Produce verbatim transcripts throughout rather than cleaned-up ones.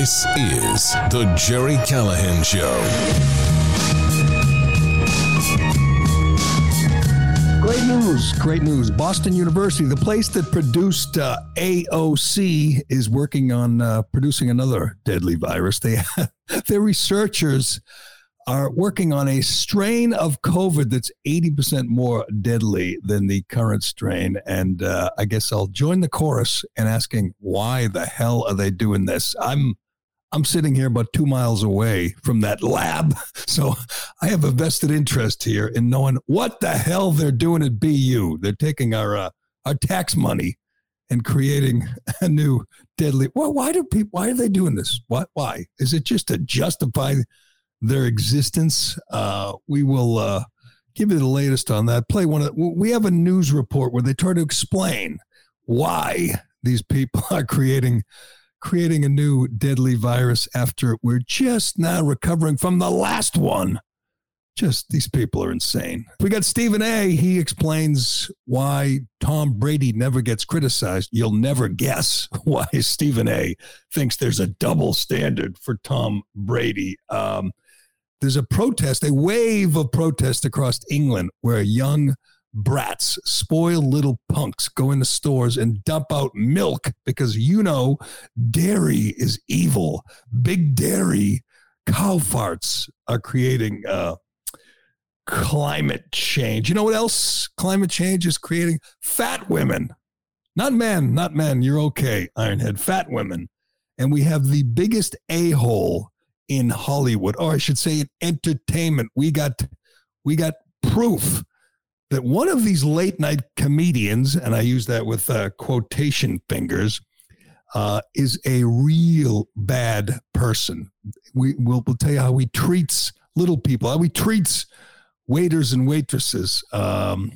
This is The Jerry Callahan Show. Great news, great news. Boston University, the place that produced uh, A O C, is working on uh, producing another deadly virus. They, their researchers are working on a strain of COVID that's eighty percent more deadly than the current strain. And uh, I guess I'll join the chorus in asking, why the hell are they doing this? I'm I'm sitting here about two miles away from that lab, so I have a vested interest here in knowing what the hell they're doing at B U. They're taking our uh, our tax money and creating a new deadly. Well, why do people? Why are they doing this? What? Why is it just to justify their existence? Uh, we will uh, give you the latest on that. Play one of the, we have a news report where they try to explain why these people are creating creating a new deadly virus after we're just now recovering from the last one. Just, these people are insane. We got Stephen A. He explains why Tom Brady never gets criticized. You'll never guess why Stephen A. thinks there's a double standard for Tom Brady. Um, there's a protest, a wave of protest across England where young brats, spoiled little punks, go into stores and dump out milk because, you know, dairy is evil. Big dairy cow farts are creating uh, climate change. You know what else climate change is creating? Fat women. Not men, not men. You're okay, Ironhead. Fat women. And we have the biggest a-hole in Hollywood, or I should say in entertainment. We got, we got proof that one of these late night comedians, and I use that with uh, quotation fingers, uh, is a real bad person. We will we'll tell you how he treats little people, how he treats waiters and waitresses. Um,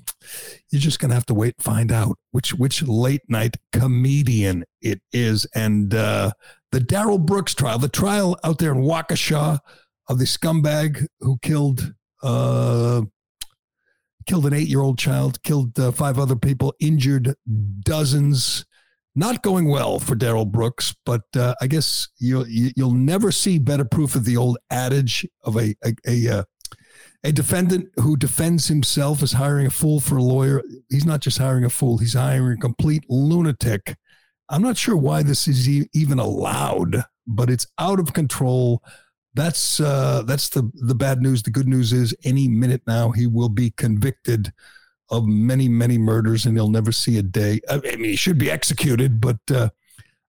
you're just going to have to wait and find out which which late night comedian it is. And uh, the Darrell Brooks trial, the trial out there in Waukesha of the scumbag who killed... Uh, Killed an eight-year-old child, killed uh, five other people, injured dozens. Not going well for Darrell Brooks, but uh, I guess you'll you'll never see better proof of the old adage of a a a, uh, a defendant who defends himself is hiring a fool for a lawyer. He's not just hiring a fool; he's hiring a complete lunatic. I'm not sure why this is e- even allowed, but it's out of control. That's uh, that's the, the bad news. The good news is any minute now he will be convicted of many, many murders and he'll never see a day. I mean, he should be executed, but uh,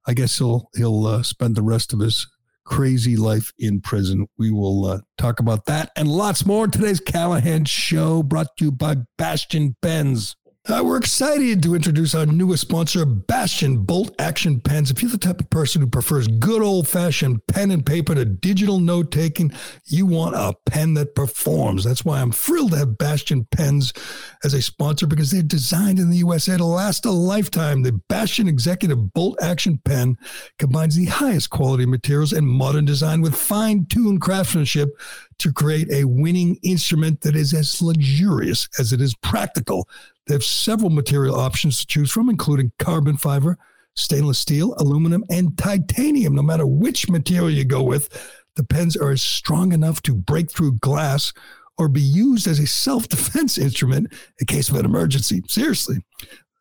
I guess he'll, he'll uh, spend the rest of his crazy life in prison. We will uh, talk about that and lots more in today's Callahan Show, brought to you by Bastion Pens. Uh, we're excited to introduce our newest sponsor, Bastion Bolt Action Pens. If you're the type of person who prefers good old-fashioned pen and paper to digital note-taking, you want a pen that performs. That's why I'm thrilled to have Bastion Pens as a sponsor, because they're designed in the U S A to last a lifetime. The Bastion Executive Bolt Action Pen combines the highest quality materials and modern design with fine-tuned craftsmanship to create a winning instrument that is as luxurious as it is practical. They have several material options to choose from, including carbon fiber, stainless steel, aluminum, and titanium. No matter which material you go with, the pens are strong enough to break through glass or be used as a self-defense instrument in case of an emergency. Seriously.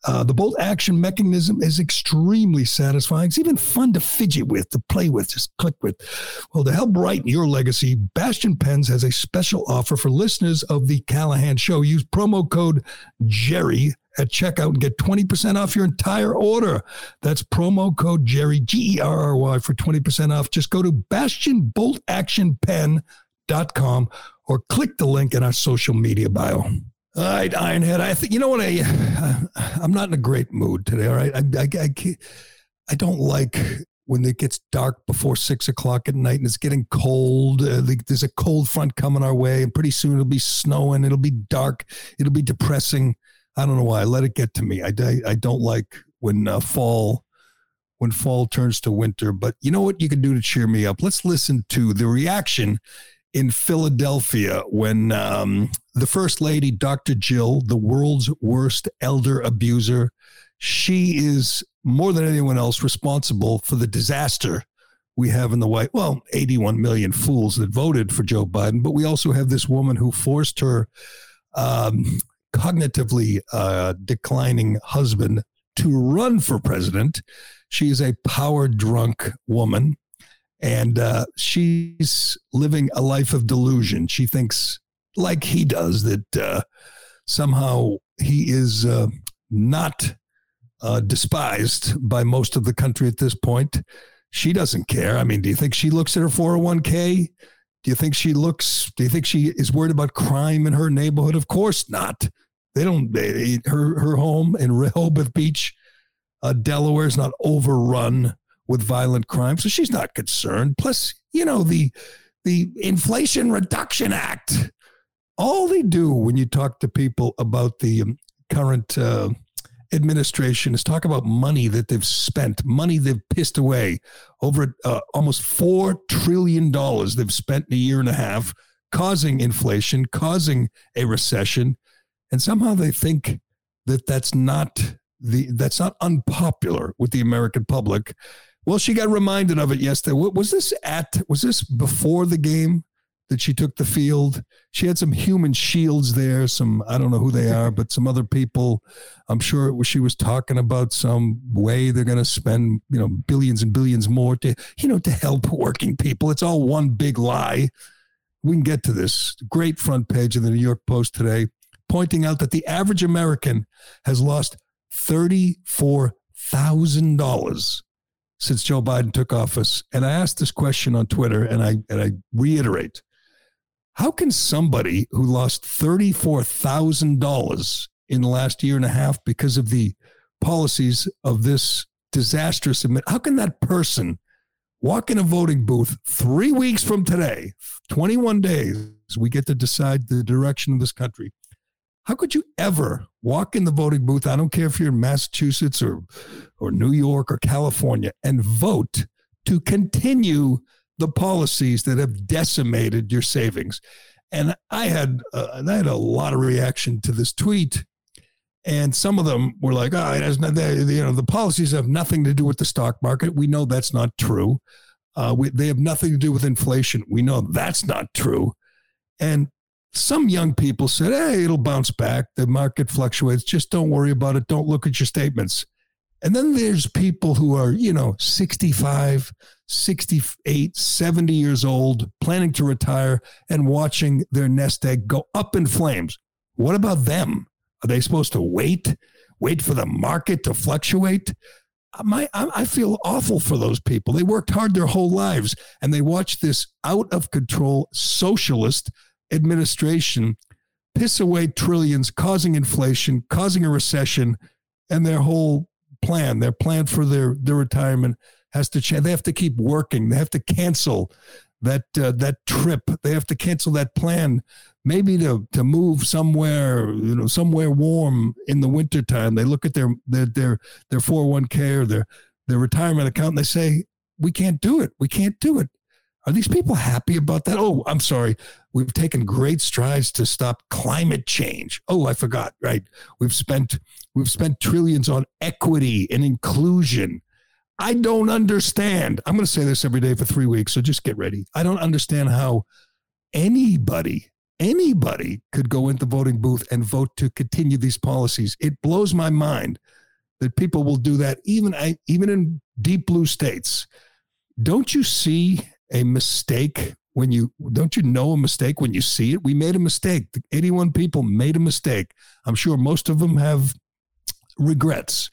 Uh, the bolt action mechanism is extremely satisfying. It's even fun to fidget with, to play with, just click with. Well, to help brighten your legacy, Bastion Pens has a special offer for listeners of the Callahan Show. Use promo code JERRY at checkout and get twenty percent off your entire order. That's promo code JERRY, G E R R Y, for twenty percent off. Just go to bastion bolt action pen dot com or click the link in our social media bio. All right, Ironhead. I think you know what I. Uh, I'm not in a great mood today. All right, I I, I I don't like when it gets dark before six o'clock at night and it's getting cold. Uh, there's a cold front coming our way, and pretty soon it'll be snowing. It'll be dark. It'll be depressing. I don't know why I let it get to me. I I, I don't like when uh, fall when fall turns to winter. But you know what you can do to cheer me up? Let's listen to the reaction in Philadelphia when um, the First Lady, Doctor Jill, the world's worst elder abuser, she is more than anyone else responsible for the disaster we have in the White, well, eighty-one million fools that voted for Joe Biden, but we also have this woman who forced her um, cognitively uh, declining husband to run for president. She is a power drunk woman, and uh, she's living a life of delusion. She thinks, like he does, that uh, somehow he is uh, not uh, despised by most of the country at this point. She doesn't care. I mean, do you think she looks at her four oh one k? Do you think she looks, do you think she is worried about crime in her neighborhood? Of course not. They don't, they, her, her home in Rehoboth Beach, uh, Delaware, is not overrun with violent crime. So she's not concerned. Plus, you know, the, the Inflation Reduction Act, all they do when you talk to people about the um, current, uh, administration is talk about money that they've spent, money they've pissed away, over uh, almost four trillion dollars they've spent in a year and a half, causing inflation, causing a recession. And somehow they think that that's not the that's not unpopular with the American public. Well, she got reminded of it yesterday. Was this at, was this before the game that she took the field? She had some human shields there, some, I don't know who they are, but some other people. I'm sure it was, she was talking about some way they're going to spend, you know, billions and billions more to, you know, to help working people. It's all one big lie. We can get to this great front page of the New York Post today, pointing out that the average American has lost thirty-four thousand dollars since Joe Biden took office. And I asked this question on Twitter, and I, and I reiterate, how can somebody who lost thirty-four thousand dollars in the last year and a half because of the policies of this disastrous, how can that person walk in a voting booth three weeks from today, twenty-one days, we get to decide the direction of this country. How could you ever walk in the voting booth? I don't care if you're in Massachusetts or, or New York or California, and vote to continue the policies that have decimated your savings. And I had uh, and I had a lot of reaction to this tweet, and some of them were like, "Oh, it has nothing. You know, the policies have nothing to do with the stock market. We know that's not true. Uh, we, they have nothing to do with inflation. We know that's not true." And some young people said, "Hey, it'll bounce back. The market fluctuates. Just don't worry about it. Don't look at your statements." And then there's people who are, you know, sixty-five, sixty-eight, seventy years old, planning to retire and watching their nest egg go up in flames. What about them? Are they supposed to wait, wait for the market to fluctuate? My, I feel awful for those people. They worked hard their whole lives, and they watched this out of control socialist administration piss away trillions, causing inflation, causing a recession, and their whole plan, their plan for their, their retirement has to change. They have to keep working. They have to cancel that, uh, that trip. They have to cancel that plan, maybe to, to move somewhere, you know, somewhere warm in the wintertime. They look at their, their, their, their four oh one k or their, their retirement account, and they say, we can't do it. We can't do it. Are these people happy about that? Oh, I'm sorry. We've taken great strides to stop climate change. Oh, I forgot, right? We've spent we've spent trillions on equity and inclusion. I don't understand. I'm going to say this every day for three weeks, so just get ready. I don't understand how anybody, anybody could go into the voting booth and vote to continue these policies. It blows my mind that people will do that, even I, even in deep blue states. Don't you see a mistake when you, don't you know a mistake when you see it? We made a mistake. eighty-one people made a mistake. I'm sure most of them have regrets.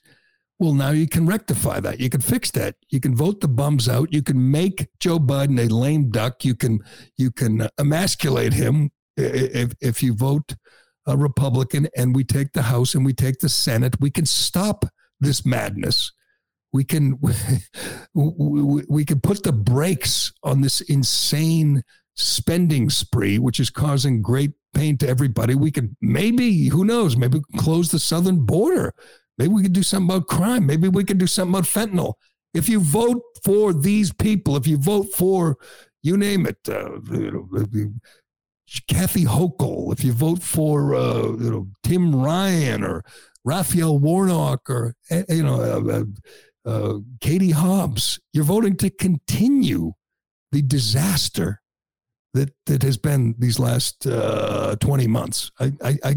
Well, now you can rectify that. You can fix that. You can vote the bums out. You can make Joe Biden a lame duck. You can, you can emasculate him if, if you vote a Republican, and we take the House and we take the Senate. We can stop this madness. We can we can put the brakes on this insane spending spree, which is causing great pain to everybody. We can maybe, who knows, maybe close the southern border. Maybe we can do something about crime. Maybe we can do something about fentanyl. If you vote for these people, if you vote for, you name it, uh, you know, Kathy Hochul, if you vote for uh, you know, Tim Ryan or Raphael Warnock or, you know, uh, uh, Katie Hobbs, you're voting to continue the disaster that that has been these last uh, twenty months. I, I, I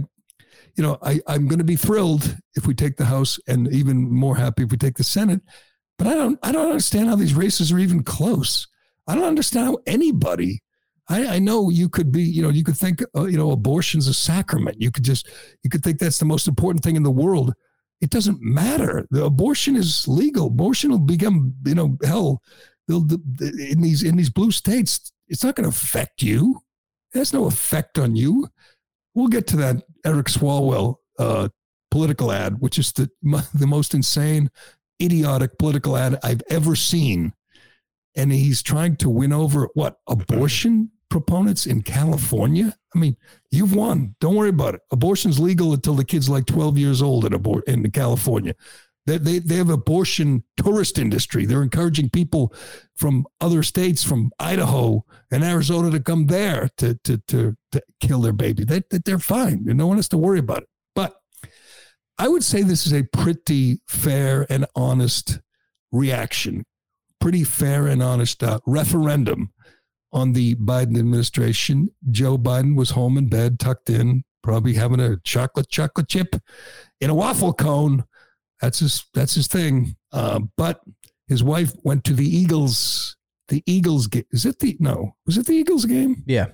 you know, I, I'm going to be thrilled if we take the House, and even more happy if we take the Senate. But I don't, I don't understand how these races are even close. I don't understand how anybody. I, I know you could be, you know, you could think, uh, you know, abortion's a sacrament. You could just, you could think that's the most important thing in the world. It doesn't matter. The abortion is legal. Abortion will become, you know, hell. They'll in these in these blue states. It's not going to affect you. It has no effect on you. We'll get to that Eric Swalwell uh, political ad, which is the the most insane, idiotic political ad I've ever seen. And he's trying to win over, what, abortion proponents in California? I mean, you've won. Don't worry about it. Abortion's legal until the kid's like twelve years old in, abor- in California. They, they, they have abortion tourist industry. They're encouraging people from other states, from Idaho and Arizona, to come there to to to, to kill their baby. They, they're fine. No one has to worry about it. But I would say this is a pretty fair and honest reaction. Pretty fair and honest uh, referendum on the Biden administration. Joe Biden was home in bed, tucked in, probably having a chocolate chocolate chip in a waffle cone. That's his, that's his thing. Uh, but his wife went to the Eagles, the Eagles game. Is it the, no, was it the Eagles game? Yeah.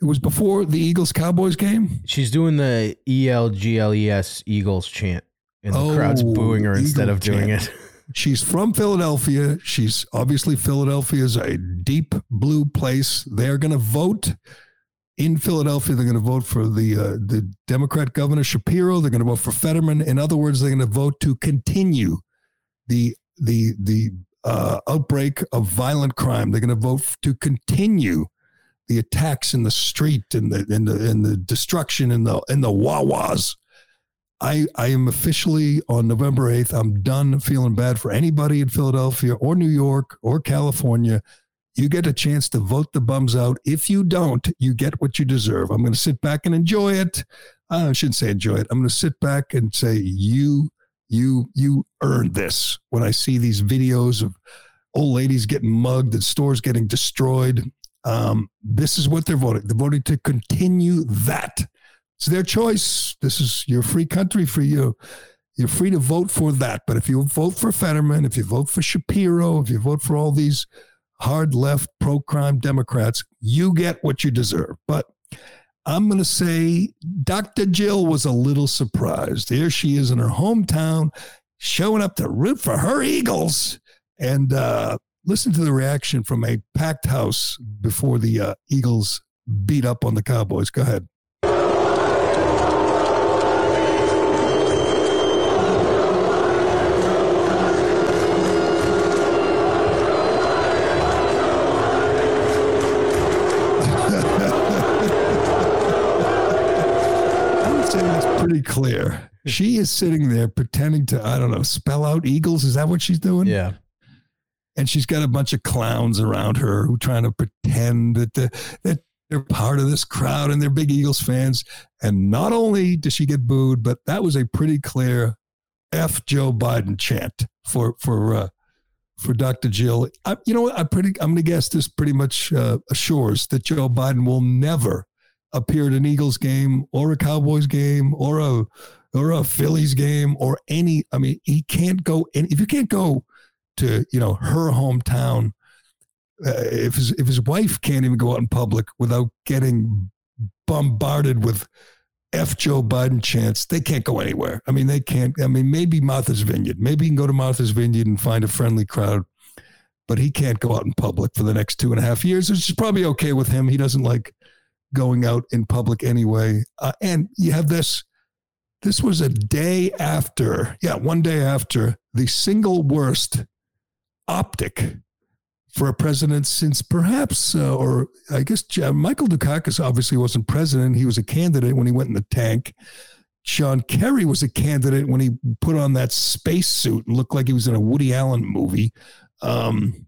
It was before the Eagles Cowboys game. She's doing the E L G L E S Eagles chant, and the oh, crowd's booing her Eagle instead of doing chant. It. She's from Philadelphia. She's obviously Philadelphia is a deep blue place. They're going to vote in Philadelphia. They're going to vote for the uh, the Democrat Governor Shapiro. They're going to vote for Fetterman. In other words, they're going to vote to continue the the the uh, outbreak of violent crime. They're going to vote to continue the attacks in the street and the and the and the destruction in the in the Wawas. I, I am officially on November eighth. I'm done feeling bad for anybody in Philadelphia or New York or California. You get a chance to vote the bums out. If you don't, you get what you deserve. I'm going to sit back and enjoy it. I shouldn't say enjoy it. I'm going to sit back and say, you, you, you earned this. When I see these videos of old ladies getting mugged and stores getting destroyed, um, this is what they're voting. They're voting to continue that. It's their choice. This is your free country for you. You're free to vote for that. But if you vote for Fetterman, if you vote for Shapiro, if you vote for all these hard left pro-crime Democrats, you get what you deserve. But I'm going to say Doctor Jill was a little surprised. Here she is in her hometown, showing up to root for her Eagles. And uh, listen to the reaction from a packed house before the uh, Eagles beat up on the Cowboys. Go ahead. Clear. She is sitting there pretending to, I don't know, spell out Eagles. Is that what she's doing? Yeah. And she's got a bunch of clowns around her who are trying to pretend that, the, that they're part of this crowd and they're big Eagles fans. And not only does she get booed, but that was a pretty clear F Joe Biden chant for, for, uh, for Doctor Jill. I, you know what? I pretty, I'm going to guess this pretty much uh, assures that Joe Biden will never appear at an Eagles game or a Cowboys game or a or a Phillies game or any. I mean, he can't go. And if you can't go to, you know, her hometown, uh, if his if his wife can't even go out in public without getting bombarded with F Joe Biden chants, they can't go anywhere. I mean, they can't. I mean, maybe Martha's Vineyard. Maybe he can go to Martha's Vineyard and find a friendly crowd. But he can't go out in public for the next two and a half years, which is probably okay with him. He doesn't like going out in public anyway. Uh, and you have this, this was a day after, yeah, one day after the single worst optic for a president since perhaps, uh, or I guess Michael Dukakis obviously wasn't president. He was a candidate when he went in the tank. Sean Kerry was a candidate when he put on that space suit and looked like he was in a Woody Allen movie. Um,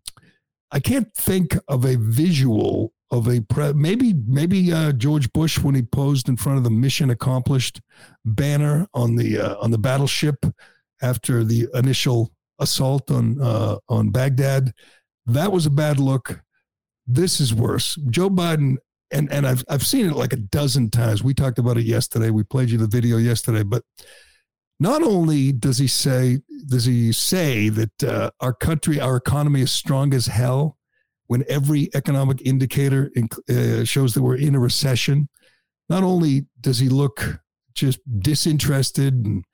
I can't think of a visual of a pre- maybe maybe uh, George Bush when he posed in front of the Mission Accomplished banner on the uh, on the battleship after the initial assault on uh, on Baghdad. That was a bad look. This is worse. Joe Biden, and and I've I've seen it like a dozen times. We talked about it yesterday. We played you the video yesterday. But not only does he say does he say that uh, our country, our economy is strong as hell, when every economic indicator uh, shows that we're in a recession. Not only does he look just disinterested and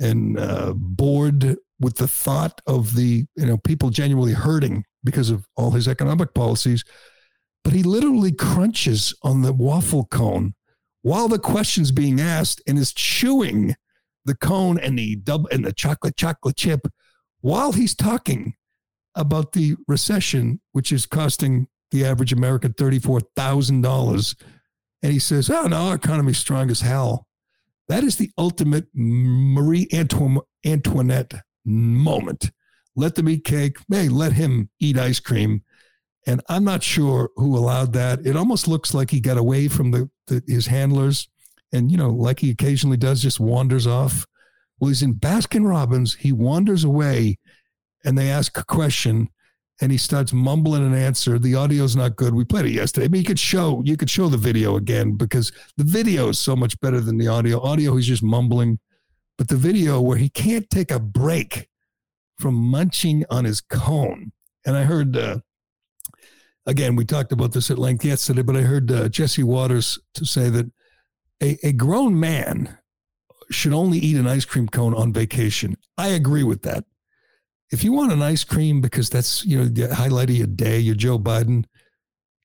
and uh, bored with the thought of the you know people genuinely hurting because of all his economic policies, but he literally crunches on the waffle cone while the question's being asked and is chewing the cone and the dub and the chocolate chocolate chip while he's talking about the recession, which is costing the average American thirty-four thousand dollars. And he says, oh, no, our economy's strong as hell. That is the ultimate Marie Antoinette moment. Let them eat cake. Hey, let him eat ice cream. And I'm not sure who allowed that. It almost looks like he got away from the, the his handlers and, you know, like he occasionally does, just wanders off. Well, he's in Baskin Robbins. He wanders away and they ask a question and he starts mumbling an answer. The audio's not good. We played it yesterday. I mean, you could show, you could show the video again because the video is so much better than the audio. Audio, he's just mumbling. But the video where he can't take a break from munching on his cone. And I heard, uh, again, we talked about this at length yesterday, but I heard uh, Jesse Waters to say that a, a grown man should only eat an ice cream cone on vacation. I agree with that. If you want an ice cream because that's, you know, the highlight of your day, you're Joe Biden,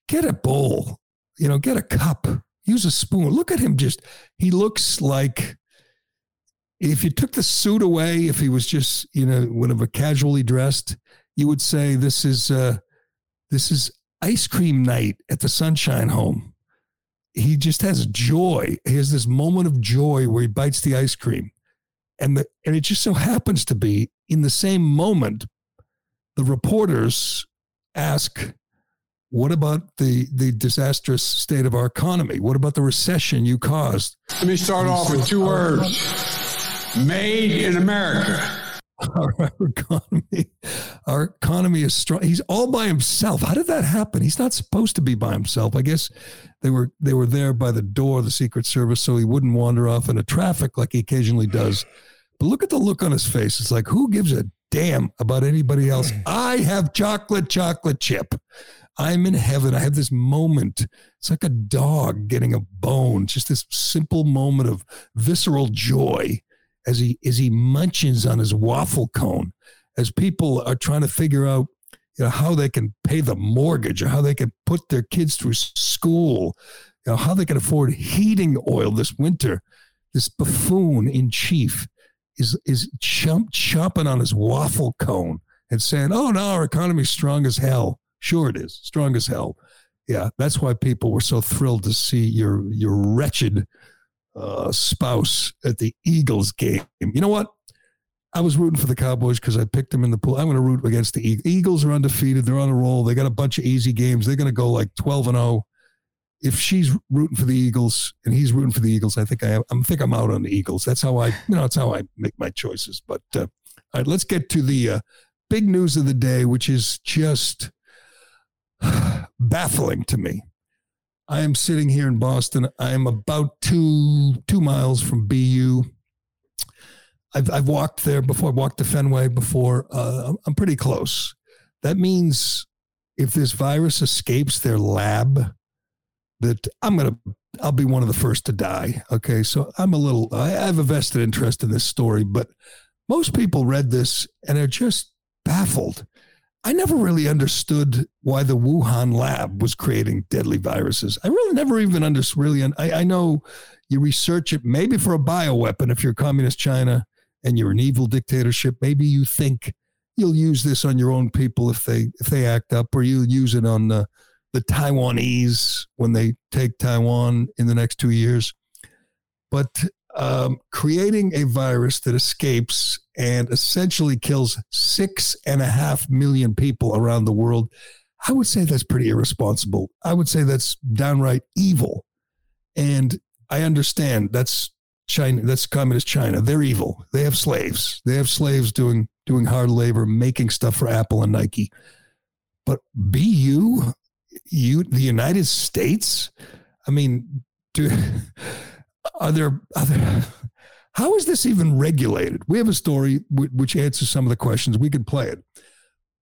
get a bowl, you know, get a cup, use a spoon. Look at him just, he looks like if you took the suit away, if he was just, you know, whatever, casually dressed, you would say this is, uh, this is ice cream night at the Sunshine Home. He just has joy. He has this moment of joy where he bites the ice cream. And the, and it just so happens to be in the same moment, the reporters ask, what about the, the disastrous state of our economy? What about the recession you caused? Let me start off with two words. Made in America. Our economy, our economy is strong. He's all by himself. How did that happen? He's not supposed to be by himself. I guess they were they were there by the door of the Secret Service so he wouldn't wander off into traffic like he occasionally does. But look at the look on his face. It's like, who gives a damn about anybody else? I have chocolate, chocolate chip. I'm in heaven. I have this moment. It's like a dog getting a bone. Just this simple moment of visceral joy. As he as he munches on his waffle cone, as people are trying to figure out you know, how they can pay the mortgage or how they can put their kids through school, you know, how they can afford heating oil this winter, this buffoon in chief is is chomp, chomping on his waffle cone and saying, oh, no, our economy's strong as hell. Sure it is, strong as hell. Yeah, that's why people were so thrilled to see your your wretched Uh, spouse at the Eagles game. You know what? I was rooting for the Cowboys because I picked them in the pool. I'm going to root against the Eagles. Eagles are undefeated. They're on a roll. They got a bunch of easy games. They're going to go like twelve and oh. If she's rooting for the Eagles and he's rooting for the Eagles, I think I am. I think I'm out on the Eagles. That's how I, you know, that's how I make my choices. But uh, all right, let's get to the uh, big news of the day, which is just baffling to me. I am sitting here in Boston. I am about two two miles from B U. I've I've walked there before. I walked to Fenway before. Uh, I'm pretty close. That means if this virus escapes their lab, that I'm gonna I'll be one of the first to die. Okay, so I'm a little. I have a vested interest in this story, but most people read this and are just baffled. I never really understood why the Wuhan lab was creating deadly viruses. I really never even understood. Really, un- I, I know you research it maybe for a bioweapon if you're communist China and you're an evil dictatorship. Maybe you think you'll use this on your own people if they if they act up, or you'll use it on the, the Taiwanese when they take Taiwan in the next two years. But um, creating a virus that escapes and essentially kills six and a half million people around the world, I would say that's pretty irresponsible. I would say that's downright evil. And I understand that's China, that's communist China. They're evil. They have slaves. They have slaves doing doing hard labor, making stuff for Apple and Nike. But be you, you, the United States. I mean, do, are there, are there, how is this even regulated? We have a story w- which answers some of the questions. We could play it.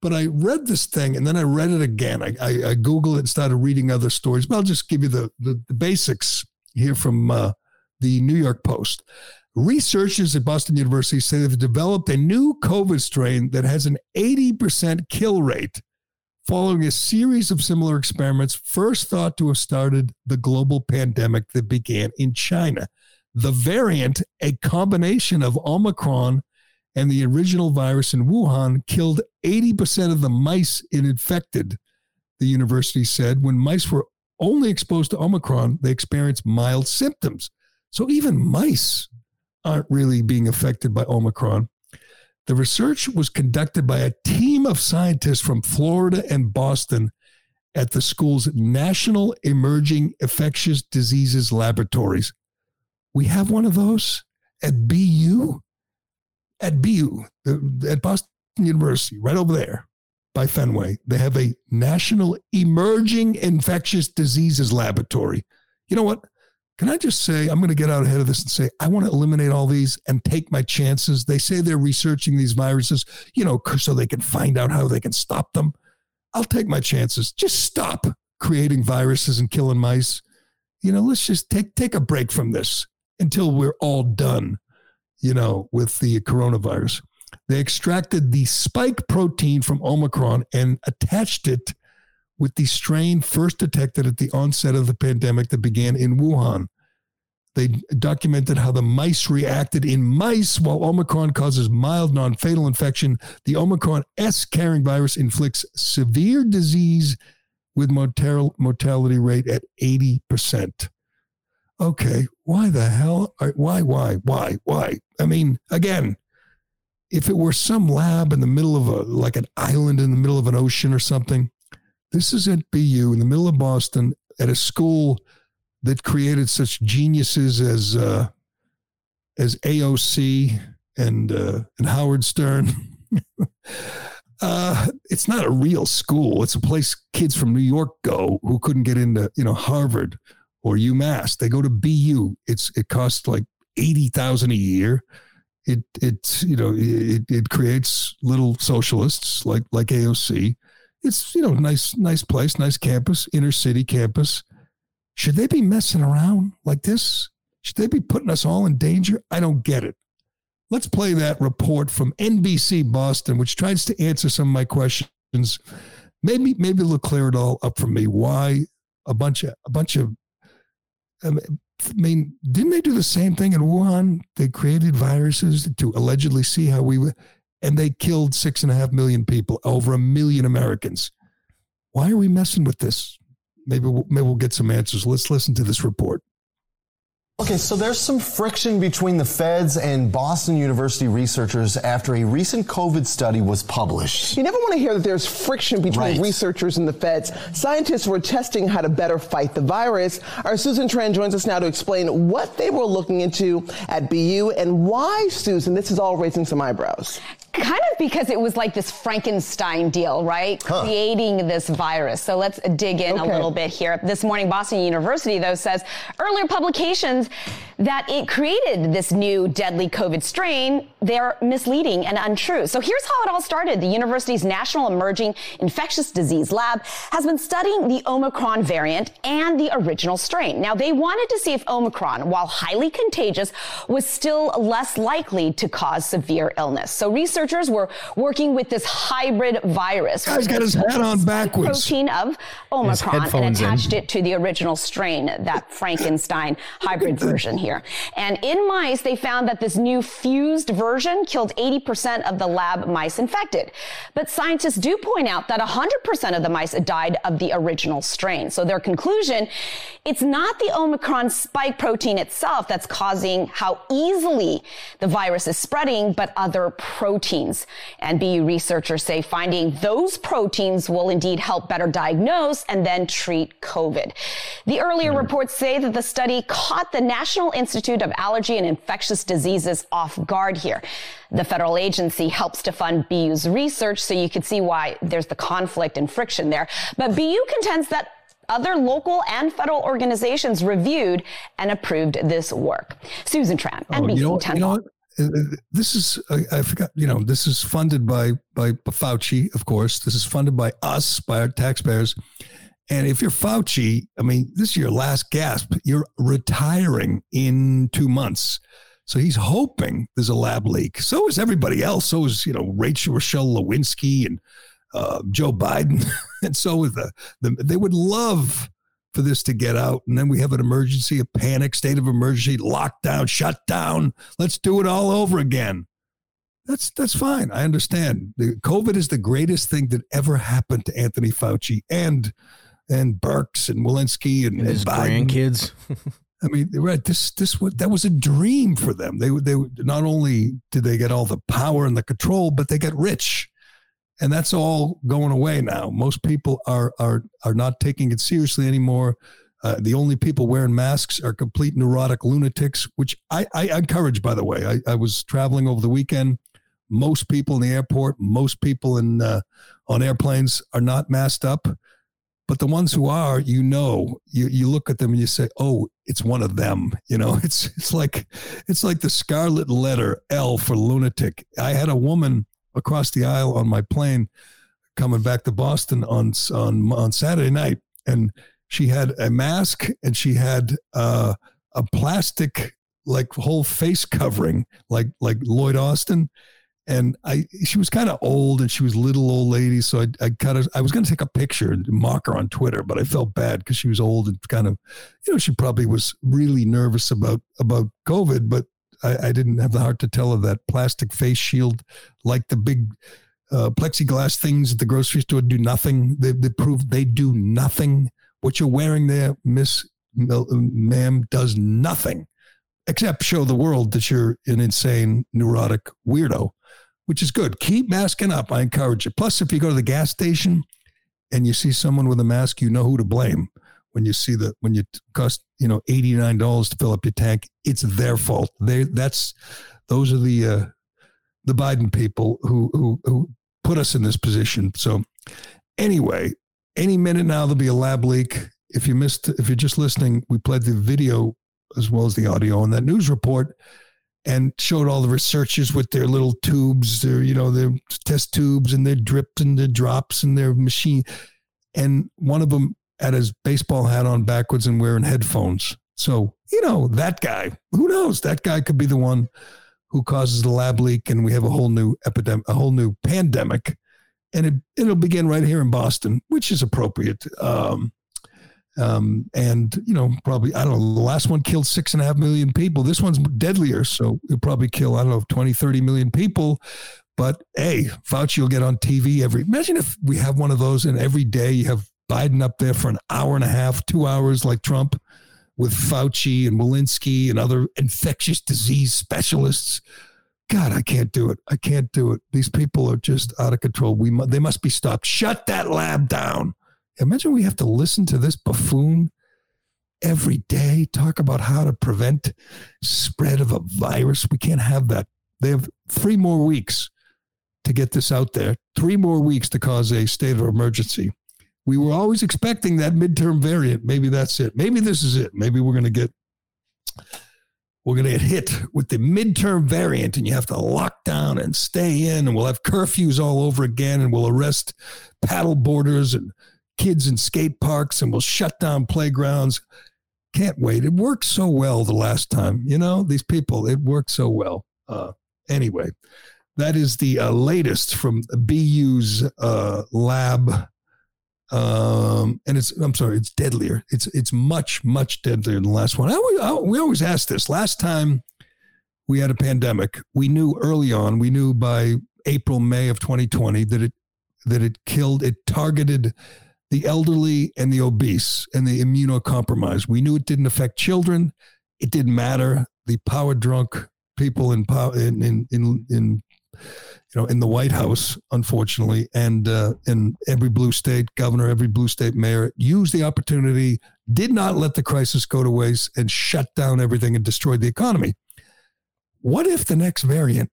But I read this thing, and then I read it again. I, I, I Googled it and started reading other stories. But I'll just give you the, the, the basics here from uh, the New York Post. Researchers at Boston University say they've developed a new COVID strain that has an eighty percent kill rate following a series of similar experiments first thought to have started the global pandemic that began in China. The variant, a combination of Omicron and the original virus in Wuhan, killed eighty percent of the mice it infected, the university said. When mice were only exposed to Omicron, they experienced mild symptoms. So even mice aren't really being affected by Omicron. The research was conducted by a team of scientists from Florida and Boston at the school's National Emerging Infectious Diseases Laboratories. We have one of those at B U. At B U, at Boston University, right over there by Fenway, they have a National Emerging Infectious Diseases Laboratory. You know what? Can I just say, I'm going to get out ahead of this and say, I want to eliminate all these and take my chances. They say they're researching these viruses, you know, so they can find out how they can stop them. I'll take my chances. Just stop creating viruses and killing mice. You know, let's just take take a break from this until we're all done, you know, with the coronavirus. They extracted the spike protein from Omicron and attached it with the strain first detected at the onset of the pandemic that began in Wuhan. They documented how the mice reacted. In mice, while Omicron causes mild, non-fatal infection, the Omicron S-carrying virus inflicts severe disease with mortal- mortality rate at eighty percent. Okay, why the hell? Are, why, why, why, why? I mean, again, if it were some lab in the middle of a, like an island in the middle of an ocean or something, this is at B U in the middle of Boston at a school that created such geniuses as uh, as A O C and uh, and Howard Stern. uh, it's not a real school. It's a place kids from New York go who couldn't get into, you know, Harvard or UMass. They go to B U. It's it costs like eighty thousand dollars a year. It it's you know it it creates little socialists like like A O C. It's, you know, nice nice place, nice campus, inner city campus. Should they be messing around like this? Should they be putting us all in danger? I don't get it. Let's play that report from N B C Boston, which tries to answer some of my questions. Maybe maybe it'll clear it all up for me. Why a bunch of a bunch of I mean, didn't they do the same thing in Wuhan? They created viruses to allegedly see how we were, and they killed six and a half million people, over a million Americans. Why are we messing with this? Maybe we'll, maybe we'll get some answers. Let's listen to this report. Okay, so there's some friction between the feds and Boston University researchers after a recent COVID study was published. You never want to hear that there's friction between right. researchers and the feds. Scientists were testing how to better fight the virus. Our Susan Tran joins us now to explain what they were looking into at B U and why, Susan, this is all raising some eyebrows. Kind of because it was like this Frankenstein deal, right? Huh. Creating this virus. So let's dig in okay. a little bit here. This morning, Boston University, though, says earlier publications that it created this new deadly COVID strain, they're misleading and untrue. So here's how it all started. The university's National Emerging Infectious Disease Lab has been studying the Omicron variant and the original strain. Now, they wanted to see if Omicron, while highly contagious, was still less likely to cause severe illness. So researchers were working with this hybrid virus. Guy's got his head on backwards. Protein of Omicron and attached in. it to the original strain, that Frankenstein hybrid version here. And in mice, they found that this new fused version killed eighty percent of the lab mice infected. But scientists do point out that one hundred percent of the mice died of the original strain. So their conclusion, it's not the Omicron spike protein itself that's causing how easily the virus is spreading, but other proteins. And B U researchers say finding those proteins will indeed help better diagnose and then treat COVID. The earlier reports say that the study caught the National Institute of Allergy and Infectious Diseases off guard here. there. The federal agency helps to fund B U's research, so you could see why there's the conflict and friction there. But B U contends that other local and federal organizations reviewed and approved this work. Susan Tran, N B C. Oh, you know, ten. You know, this is, I, I forgot, you know, this is funded by, by Fauci, of course. This is funded by us, by our taxpayers. And if you're Fauci, I mean, this is your last gasp. You're retiring in two months. So he's hoping there's a lab leak. So is everybody else. So is, you know, Rachel, Rochelle Walensky and uh, Joe Biden. And so is the, the, they would love for this to get out. And then we have an emergency, a panic, state of emergency, lockdown, shutdown. Let's do it all over again. That's that's fine. I understand. The COVID is the greatest thing that ever happened to Anthony Fauci and and Burks and Walensky and, and his and Biden. Grandkids. I mean, right? This, this was that was a dream for them. They they not only did they get all the power and the control, but they got rich, and that's all going away now. Most people are are are not taking it seriously anymore. Uh, the only people wearing masks are complete neurotic lunatics, which I, I encourage. By the way, I, I was traveling over the weekend. Most people in the airport, most people in uh, on airplanes are not masked up. But the ones who are, you know, you, you look at them and you say, oh, it's one of them. You know, it's it's like it's like the scarlet letter L for lunatic. I had a woman across the aisle on my plane coming back to Boston on on, on Saturday night. And she had a mask and she had uh, a plastic like whole face covering like like Lloyd Austin. And I, she was kind of old and she was little old lady. So I, I kind of, I was going to take a picture and mock her on Twitter, but I felt bad because she was old and kind of, you know, she probably was really nervous about, about COVID, but I, I didn't have the heart to tell her that plastic face shield, like the big uh, plexiglass things at the grocery store do nothing. They, they prove they do nothing. What you're wearing there, miss, ma'am, does nothing except show the world that you're an insane, neurotic weirdo. Which is good. Keep masking up. I encourage you. Plus, if you go to the gas station and you see someone with a mask, you know who to blame. When you see the when you cost, you know, eighty-nine dollars to fill up your tank, it's their fault. They that's those are the uh, the Biden people who, who who put us in this position. So anyway, any minute now there'll be a lab leak. If you missed, if you're just listening, we played the video as well as the audio on that news report. And showed all the researchers with their little tubes, their, you know, their test tubes and their drips and their drops and their machine. And one of them had his baseball hat on backwards and wearing headphones. So, you know, that guy, who knows? That guy could be the one who causes the lab leak and we have a whole new epidemic, a whole new pandemic. And it, it'll begin right here in Boston, which is appropriate. Um, Um, and, you know, probably, I don't know, the last one killed six and a half million people. This one's deadlier. So it'll probably kill, I don't know, twenty, thirty million people. But hey, Fauci will get on T V every, imagine if we have one of those and every day you have Biden up there for an hour and a half, two hours like Trump with Fauci and Walensky and other infectious disease specialists. God, I can't do it. I can't do it. These people are just out of control. We mu- They must be stopped. Shut that lab down. Imagine we have to listen to this buffoon every day talk about how to prevent spread of a virus. We can't have that. They have three more weeks to get this out there, three more weeks to cause a state of emergency. We were always expecting that midterm variant. Maybe that's it. Maybe this is it. Maybe we're going to get we're going to get hit with the midterm variant and you have to lock down and stay in and we'll have curfews all over again and we'll arrest paddle boarders and kids in skate parks and we'll shut down playgrounds. Can't wait. It worked so well the last time, you know, these people, it worked so well. Uh, anyway, that is the uh, latest from B U's uh, lab. Um, and it's, I'm sorry, it's deadlier. It's, it's much, much deadlier than the last one. I, I, we always ask this. Last time we had a pandemic, we knew early on, we knew by April, May of twenty twenty that it, that it killed, it targeted the elderly and the obese and the immunocompromised. We knew it didn't affect children. It didn't matter. The power drunk people in power in, in, in, in, you know, in the White House, unfortunately, and uh, in every blue state governor, every blue state mayor used the opportunity, did not let the crisis go to waste and shut down everything and destroyed the economy. What if the next variant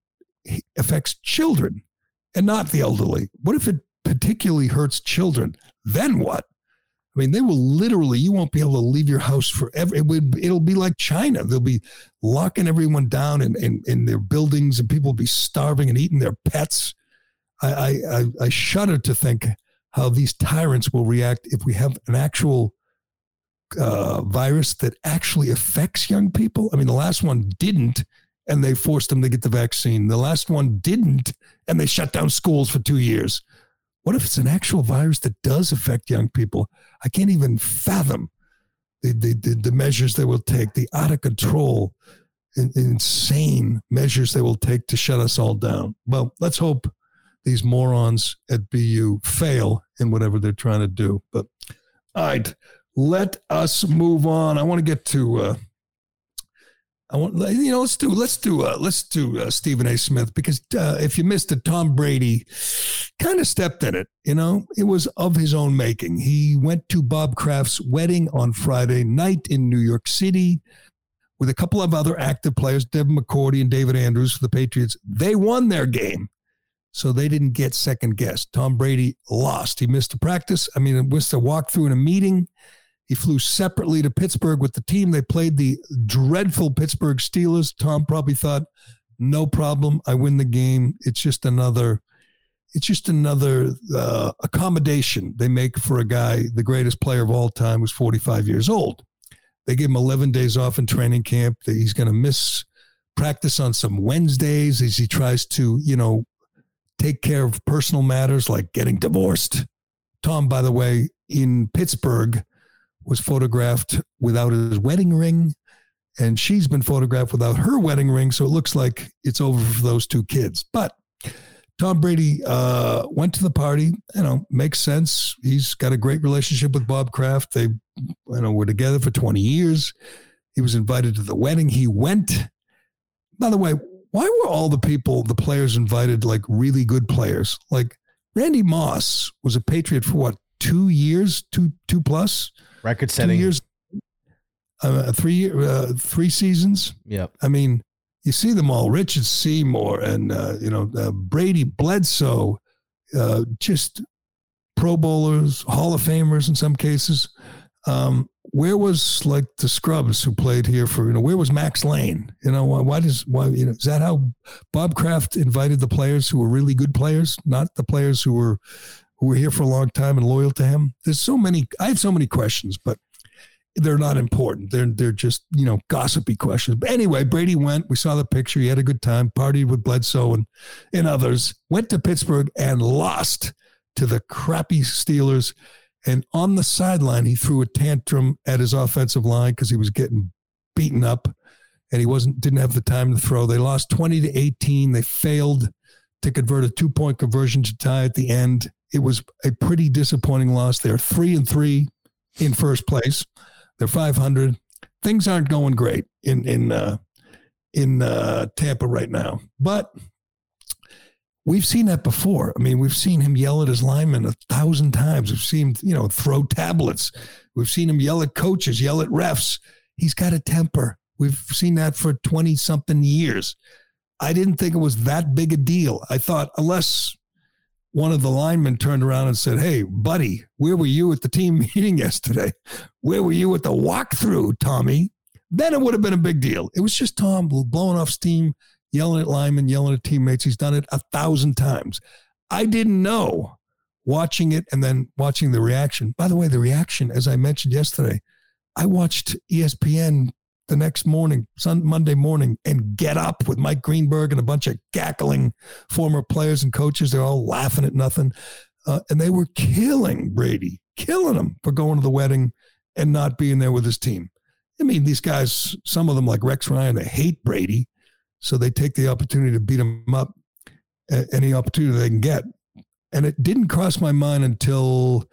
affects children and not the elderly? What if it particularly hurts children? Then what? I mean, they will literally, you won't be able to leave your house forever. It would, it'll be like China. They'll be locking everyone down in, in, in their buildings, and people will be starving and eating their pets. I, I, I shudder to think how these tyrants will react if we have an actual uh, virus that actually affects young people. I mean, the last one didn't, and they forced them to get the vaccine. The last one didn't, and they shut down schools for two years. What if it's an actual virus that does affect young people? I can't even fathom the the, the, the measures they will take, the out of control, in, insane measures they will take to shut us all down. Well, let's hope these morons at B U fail in whatever they're trying to do. But all right, let us move on. I want to get to, uh, I want, you know, let's do, let's do, uh, let's do uh, Stephen A. Smith, because uh, if you missed it, Tom Brady kind of stepped in it. You know, it was of his own making. He went to Bob Kraft's wedding on Friday night in New York City with a couple of other active players, Devin McCourty and David Andrews for the Patriots. They won their game, so they didn't get second guessed. Tom Brady lost. He missed a practice. I mean, it was a walkthrough in a meeting. He flew separately to Pittsburgh with the team. They played the dreadful Pittsburgh Steelers. Tom probably thought, no problem, I win the game. It's just another, it's just another uh, accommodation they make for a guy, the greatest player of all time, who's forty-five years old. They give him eleven days off in training camp. He's going to miss practice on some Wednesdays as he tries to, you know, take care of personal matters like getting divorced. Tom, by the way, in Pittsburgh, was photographed without his wedding ring, and she's been photographed without her wedding ring. So it looks like it's over for those two kids. But Tom Brady uh, went to the party. You know, makes sense. He's got a great relationship with Bob Kraft. They, you know, were together for twenty years. He was invited to the wedding. He went. By the way, why were all the people, the players invited, like really good players? Like Randy Moss was a Patriot for what, two years, two two plus. Record setting. Two years, uh, three, uh, three seasons. Yep. I mean, you see them all. Richard Seymour and, uh, you know, uh, Brady Bledsoe, uh, just Pro Bowlers, Hall of Famers in some cases. Um, where was like the scrubs who played here for, you know, where was Max Lane? You know, why, why does, why, you know, is that how Bob Kraft invited the players who were really good players, not the players who were, who were here for a long time and loyal to him? There's so many, I have so many questions, but they're not important. They're, they're just, you know, gossipy questions. But anyway, Brady went, we saw the picture. He had a good time, partied with Bledsoe and, and others, went to Pittsburgh and lost to the crappy Steelers. And on the sideline, he threw a tantrum at his offensive line because he was getting beaten up and he wasn't, didn't have the time to throw. They lost twenty to eighteen. They failed to convert a two point conversion to tie at the end. It was a pretty disappointing loss. They're three and three in first place. They're five hundred. Things aren't going great in in uh, in uh, Tampa right now. But we've seen that before. I mean, we've seen him yell at his linemen a thousand times. We've seen, you know, throw tablets. We've seen him yell at coaches, yell at refs. He's got a temper. We've seen that for twenty-something years. I didn't think it was that big a deal. I thought, unless one of the linemen turned around and said, hey, buddy, where were you at the team meeting yesterday? Where were you at the walkthrough, Tommy? Then it would have been a big deal. It was just Tom blowing off steam, yelling at linemen, yelling at teammates. He's done it a thousand times. I didn't know watching it and then watching the reaction. By the way, the reaction, as I mentioned yesterday, I watched E S P N the next morning, Sunday, Monday morning, and Get Up with Mike Greenberg and a bunch of cackling former players and coaches. They're all laughing at nothing. Uh, and they were killing Brady, killing him for going to the wedding and not being there with his team. I mean, these guys, some of them like Rex Ryan, they hate Brady. So they take the opportunity to beat him up at any opportunity they can get. And it didn't cross my mind until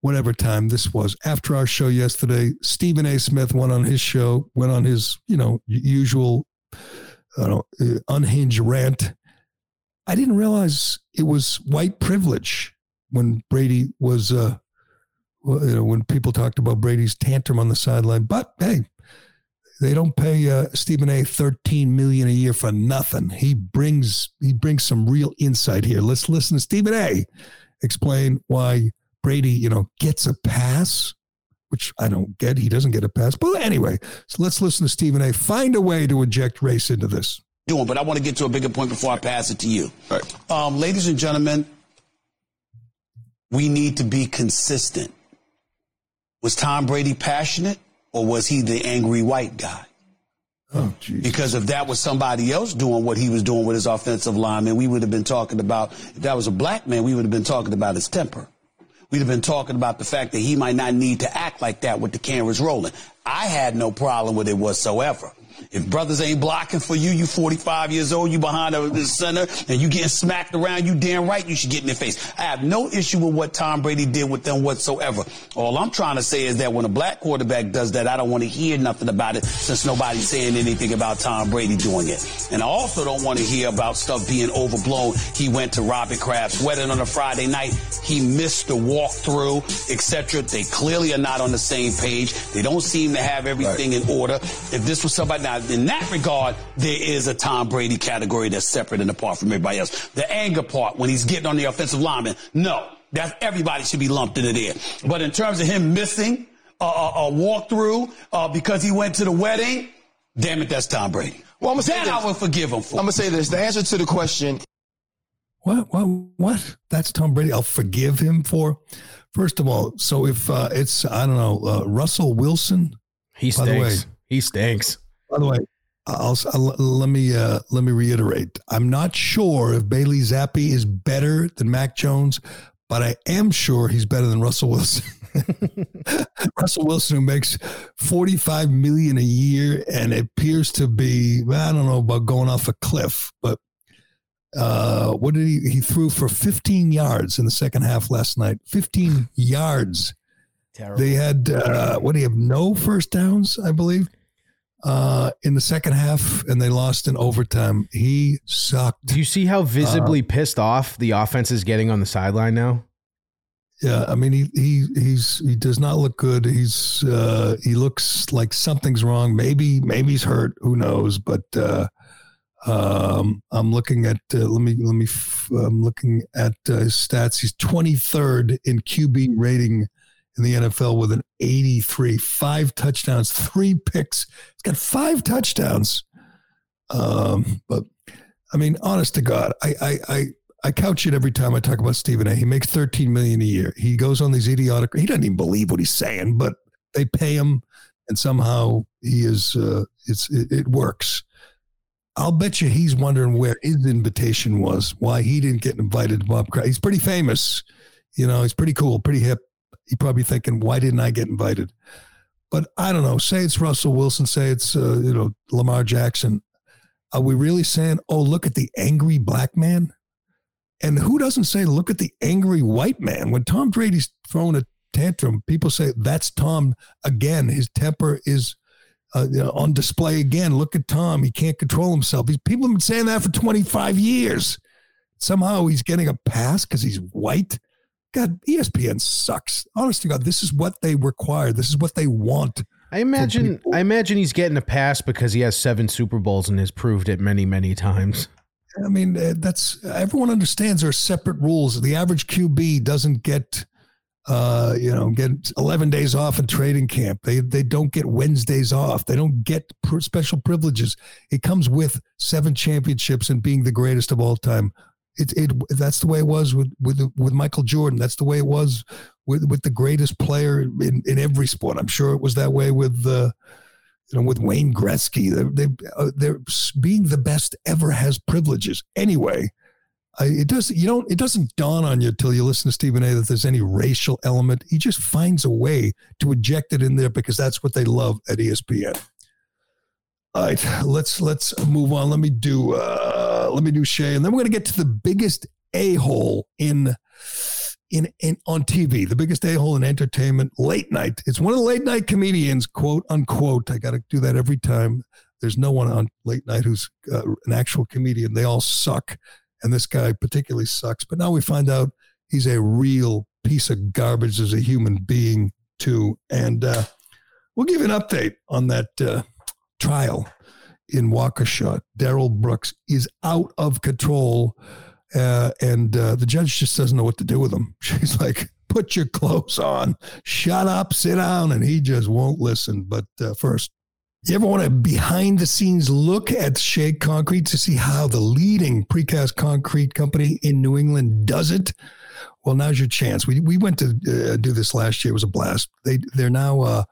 whatever time this was. After our show yesterday, Stephen A. Smith went on his show, went on his, you know, usual I don't know, unhinged rant. I didn't realize it was white privilege when Brady was, uh, you know, when people talked about Brady's tantrum on the sideline. But hey, They don't pay uh, Stephen A. thirteen million dollars a year for nothing. He brings he brings some real insight here. Let's listen to Stephen A. explain why Brady, you know, gets a pass, which I don't get. He doesn't get a pass. But anyway, so let's listen to Stephen A. Find a way to inject race into this. Doing, but I want to get to a bigger point before I pass it to you. Right. Um, ladies and gentlemen, we need to be consistent. Was Tom Brady passionate? Or was he the angry white guy? Oh, geez. Because if that was somebody else doing what he was doing with his offensive lineman, we would have been talking about, if that was a black man, we would have been talking about his temper. We'd have been talking about the fact that he might not need to act like that with the cameras rolling. I had no problem with it whatsoever. If brothers ain't blocking for you, you forty-five years old, you behind the center, and you getting smacked around, you damn right you should get in their face. I have no issue with what Tom Brady did with them whatsoever. All I'm trying to say is that when a black quarterback does that, I don't want to hear nothing about it since nobody's saying anything about Tom Brady doing it. And I also don't want to hear about stuff being overblown. He went to Robert Kraft's wedding on a Friday night. He missed the walkthrough, et cetera. They clearly are not on the same page. They don't seem to have everything right in order. If this was somebody... Now, in that regard, there is a Tom Brady category that's separate and apart from everybody else. The anger part, when he's getting on the offensive lineman, no, that's, everybody should be lumped into there. But in terms of him missing a, a, a walkthrough uh, because he went to the wedding, damn it, that's Tom Brady. Well, I'm gonna that say this. I would forgive him for. I'm going to say this. The answer to the question. What? What? What? That's Tom Brady. I'll forgive him for. First of all, so if uh, it's, I don't know, uh, Russell Wilson. He stinks. By the way, he stinks. By the way, I'll, I'll, let me uh, let me reiterate. I'm not sure if Bailey Zappi is better than Mac Jones, but I am sure he's better than Russell Wilson. Russell Wilson, who makes forty-five million dollars a year and appears to be, I don't know about going off a cliff, but uh, what did he, he threw for fifteen yards in the second half last night, fifteen yards. Terrible. They had, uh, what do you have? No first downs, I believe. Uh, in the second half, and they lost in overtime. He sucked. Do you see how visibly uh, pissed off the offense is getting on the sideline now? Yeah, I mean, he he he's he does not look good. He's uh, he looks like something's wrong. Maybe maybe he's hurt. Who knows? But uh, um, I'm looking at uh, let me let me f- I'm looking at uh, his stats. He's twenty-third in Q B rating in the N F L with an eighty-three, five touchdowns, three picks. He's got five touchdowns. Um, but I mean, honest to God, I, I, I, I couch it every time I talk about Stephen A. He makes thirteen million dollars a year. He goes on these idiotic, he doesn't even believe what he's saying, but they pay him and somehow he is, uh, it's, it, it works. I'll bet you he's wondering where his invitation was, why he didn't get invited to Bob Kraft. He's pretty famous. You know, he's pretty cool, pretty hip. You're probably thinking, why didn't I get invited? But I don't know. Say it's Russell Wilson. Say it's uh, you know Lamar Jackson. Are we really saying, oh, look at the angry black man? And who doesn't say, look at the angry white man? When Tom Brady's throwing a tantrum, people say, that's Tom again. His temper is uh, you know, on display again. Look at Tom. He can't control himself. He's, people have been saying that for twenty-five years. Somehow he's getting a pass because he's white. God, E S P N sucks. Honest to God, this is what they require. This is what they want. I imagine I imagine he's getting a pass because he has seven Super Bowls and has proved it many, many times. I mean, that's everyone understands there are separate rules. The average Q B doesn't get, uh, you know, get eleven days off in training camp. They they don't get Wednesdays off. They don't get special privileges. It comes with seven championships and being the greatest of all time. It it that's the way it was with with with Michael Jordan. That's the way it was with, with the greatest player in, in every sport. I'm sure it was that way with uh, you know with Wayne Gretzky. They they uh, they're being the best ever has privileges. Anyway, I, it does you don't it doesn't dawn on you till you listen to Stephen A. that there's any racial element. He just finds a way to inject it in there because that's what they love at E S P N. All right, let's let's move on. Let me do uh, let me do Shea, and then we're going to get to the biggest a-hole in in in on T V, the biggest a-hole in entertainment late night. It's one of the late night comedians, quote unquote. I got to do that every time. There's no one on late night who's uh, an actual comedian. They all suck, and this guy particularly sucks. But now we find out he's a real piece of garbage as a human being too, and uh, we'll give you an update on that. Uh, trial in Waukesha, Darrell Brooks, is out of control. Uh, and uh, the judge just doesn't know what to do with him. She's like, put your clothes on, shut up, sit down. And he just won't listen. But uh, first, you ever want a behind the scenes look at Shea Concrete to see how the leading precast concrete company in New England does it? Well, now's your chance. We we went to uh, do this last year. It was a blast. They, they're now uh,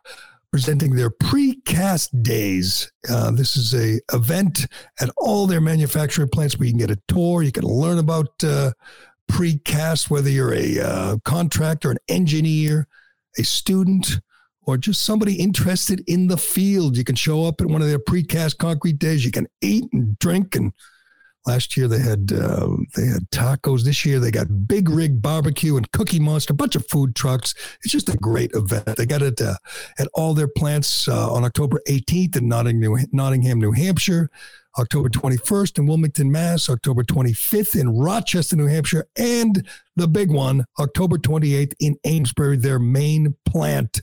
presenting their precast days. Uh, this is a event at all their manufacturing plants where you can get a tour. You can learn about uh, precast, whether you're a uh, contractor, an engineer, a student, or just somebody interested in the field. You can show up at one of their precast concrete days. You can eat and drink. And last year they had uh, they had tacos. This year they got Big Rig Barbecue and Cookie Monster, a bunch of food trucks. It's just a great event. They got it uh, at all their plants uh, on October eighteenth in Nottingham, New Hampshire, October twenty-first in Wilmington, Mass, October twenty-fifth in Rochester, New Hampshire, and the big one, October twenty-eighth in Amesbury, their main plant.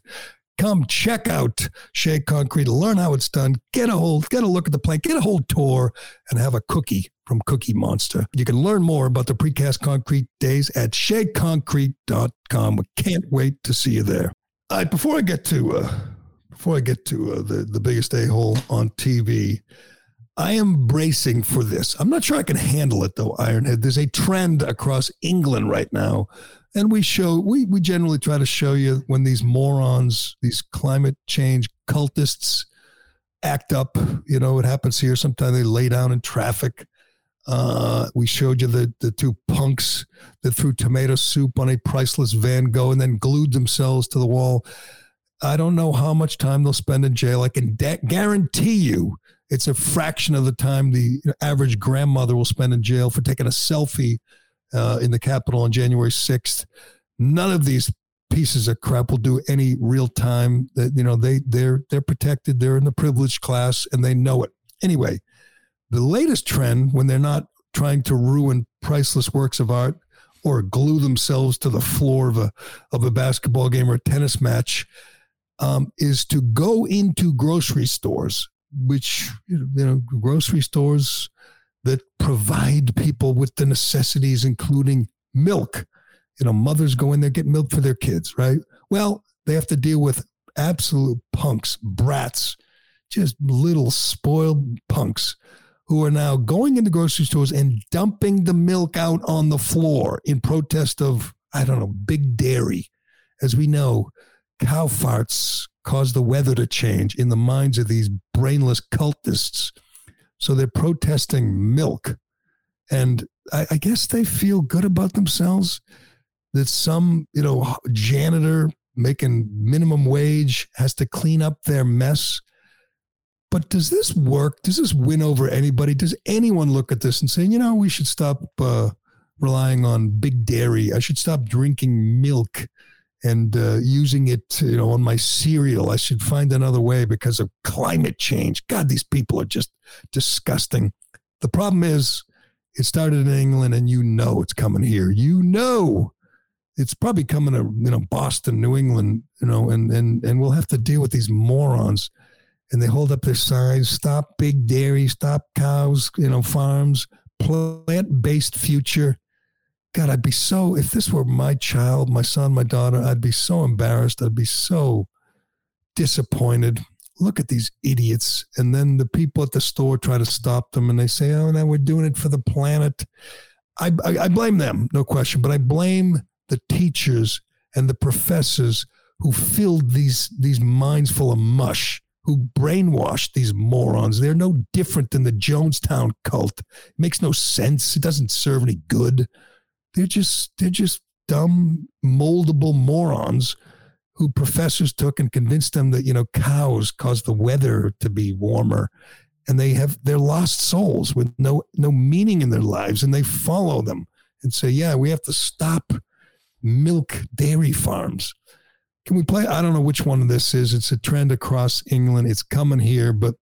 Come check out Shea Concrete, learn how it's done, get a whole, get a look at the plant, get a whole tour, and have a cookie from Cookie Monster. You can learn more about the Precast Concrete Days at shea concrete dot com. We can't wait to see you there. All right, before I get to uh, before I get to uh, the the biggest a-hole on T V, I am bracing for this. I'm not sure I can handle it though, Ironhead. There's a trend across England right now. And we show we we generally try to show you when these morons, these climate change cultists, act up. You know, it happens here. Sometimes they lay down in traffic. Uh, we showed you the the two punks that threw tomato soup on a priceless Van Gogh and then glued themselves to the wall. I don't know how much time they'll spend in jail. I can da- guarantee you it's a fraction of the time the average grandmother will spend in jail for taking a selfie Uh, in the Capitol on January sixth. None of these pieces of crap will do any real time. That, you know, they, they're, they're protected. They're in the privileged class and they know it. Anyway, the latest trend, when they're not trying to ruin priceless works of art or glue themselves to the floor of a, of a basketball game or a tennis match, um, is to go into grocery stores, which, you know, grocery stores that provide people with the necessities, including milk. You know, mothers go in there, get milk for their kids, right? Well, they have to deal with absolute punks, brats, just little spoiled punks who are now going into grocery stores and dumping the milk out on the floor in protest of, I don't know, big dairy. As we know, cow farts cause the weather to change in the minds of these brainless cultists. So they're protesting milk. And I, I guess they feel good about themselves that some, you know, janitor making minimum wage has to clean up their mess. But does this work? Does this win over anybody? Does anyone look at this and say, you know, we should stop uh, relying on big dairy. I should stop drinking milk and uh, using it, you know, on my cereal. I should find another way because of climate change. God, these people are just disgusting. The problem is it started in England and you know it's coming here. You know it's probably coming to, you know, Boston, New England, you know, and and and we'll have to deal with these morons. And they hold up their signs, stop big dairy, stop cows, you know, farms, plant-based future. God, I'd be so, if this were my child, my son, my daughter, I'd be so embarrassed. I'd be so disappointed. Look at these idiots. And then the people at the store try to stop them and they say, oh, now we're doing it for the planet. I, I, I blame them, no question, but I blame the teachers and the professors who filled these, these minds full of mush, who brainwashed these morons. They're no different than the Jonestown cult. It makes no sense. It doesn't serve any good. They're just they're just dumb, moldable morons who professors took and convinced them that, you know, cows cause the weather to be warmer, and they have they're lost souls with no no meaning in their lives, and they follow them and say, yeah, we have to stop milk dairy farms. Can we play? I don't know which one this is. It's a trend across England. It's coming here, but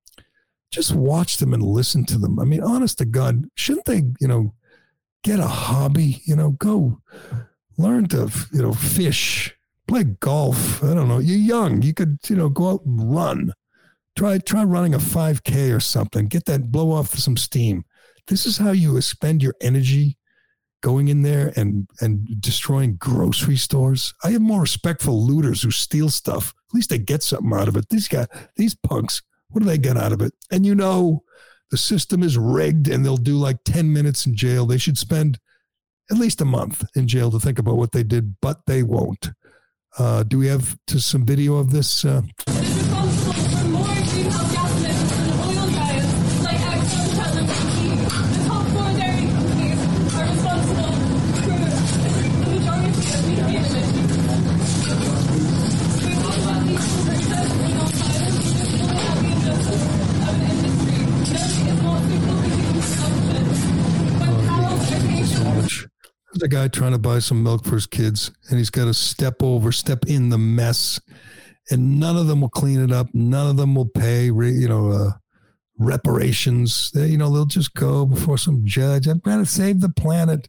just watch them and listen to them. I mean, honest to God, shouldn't they, you know, get a hobby, you know, go learn to, you know, fish, play golf. I don't know. You're young. You could, you know, go out and run. Try try running a five K or something. Get that, blow off some steam. This is how you spend your energy going in there and, and destroying grocery stores. I have more respect for looters who steal stuff. At least they get something out of it. These guys, these punks, what do they get out of it? And you know, the system is rigged and they'll do like ten minutes in jail. They should spend at least a month in jail to think about what they did, but they won't. Uh, do we have to some video of this? Uh There's a guy trying to buy some milk for his kids, and he's got to step over, step in the mess, and none of them will clean it up. None of them will pay, you know, uh, reparations. They, you know, they'll just go before some judge. I'm trying to save the planet.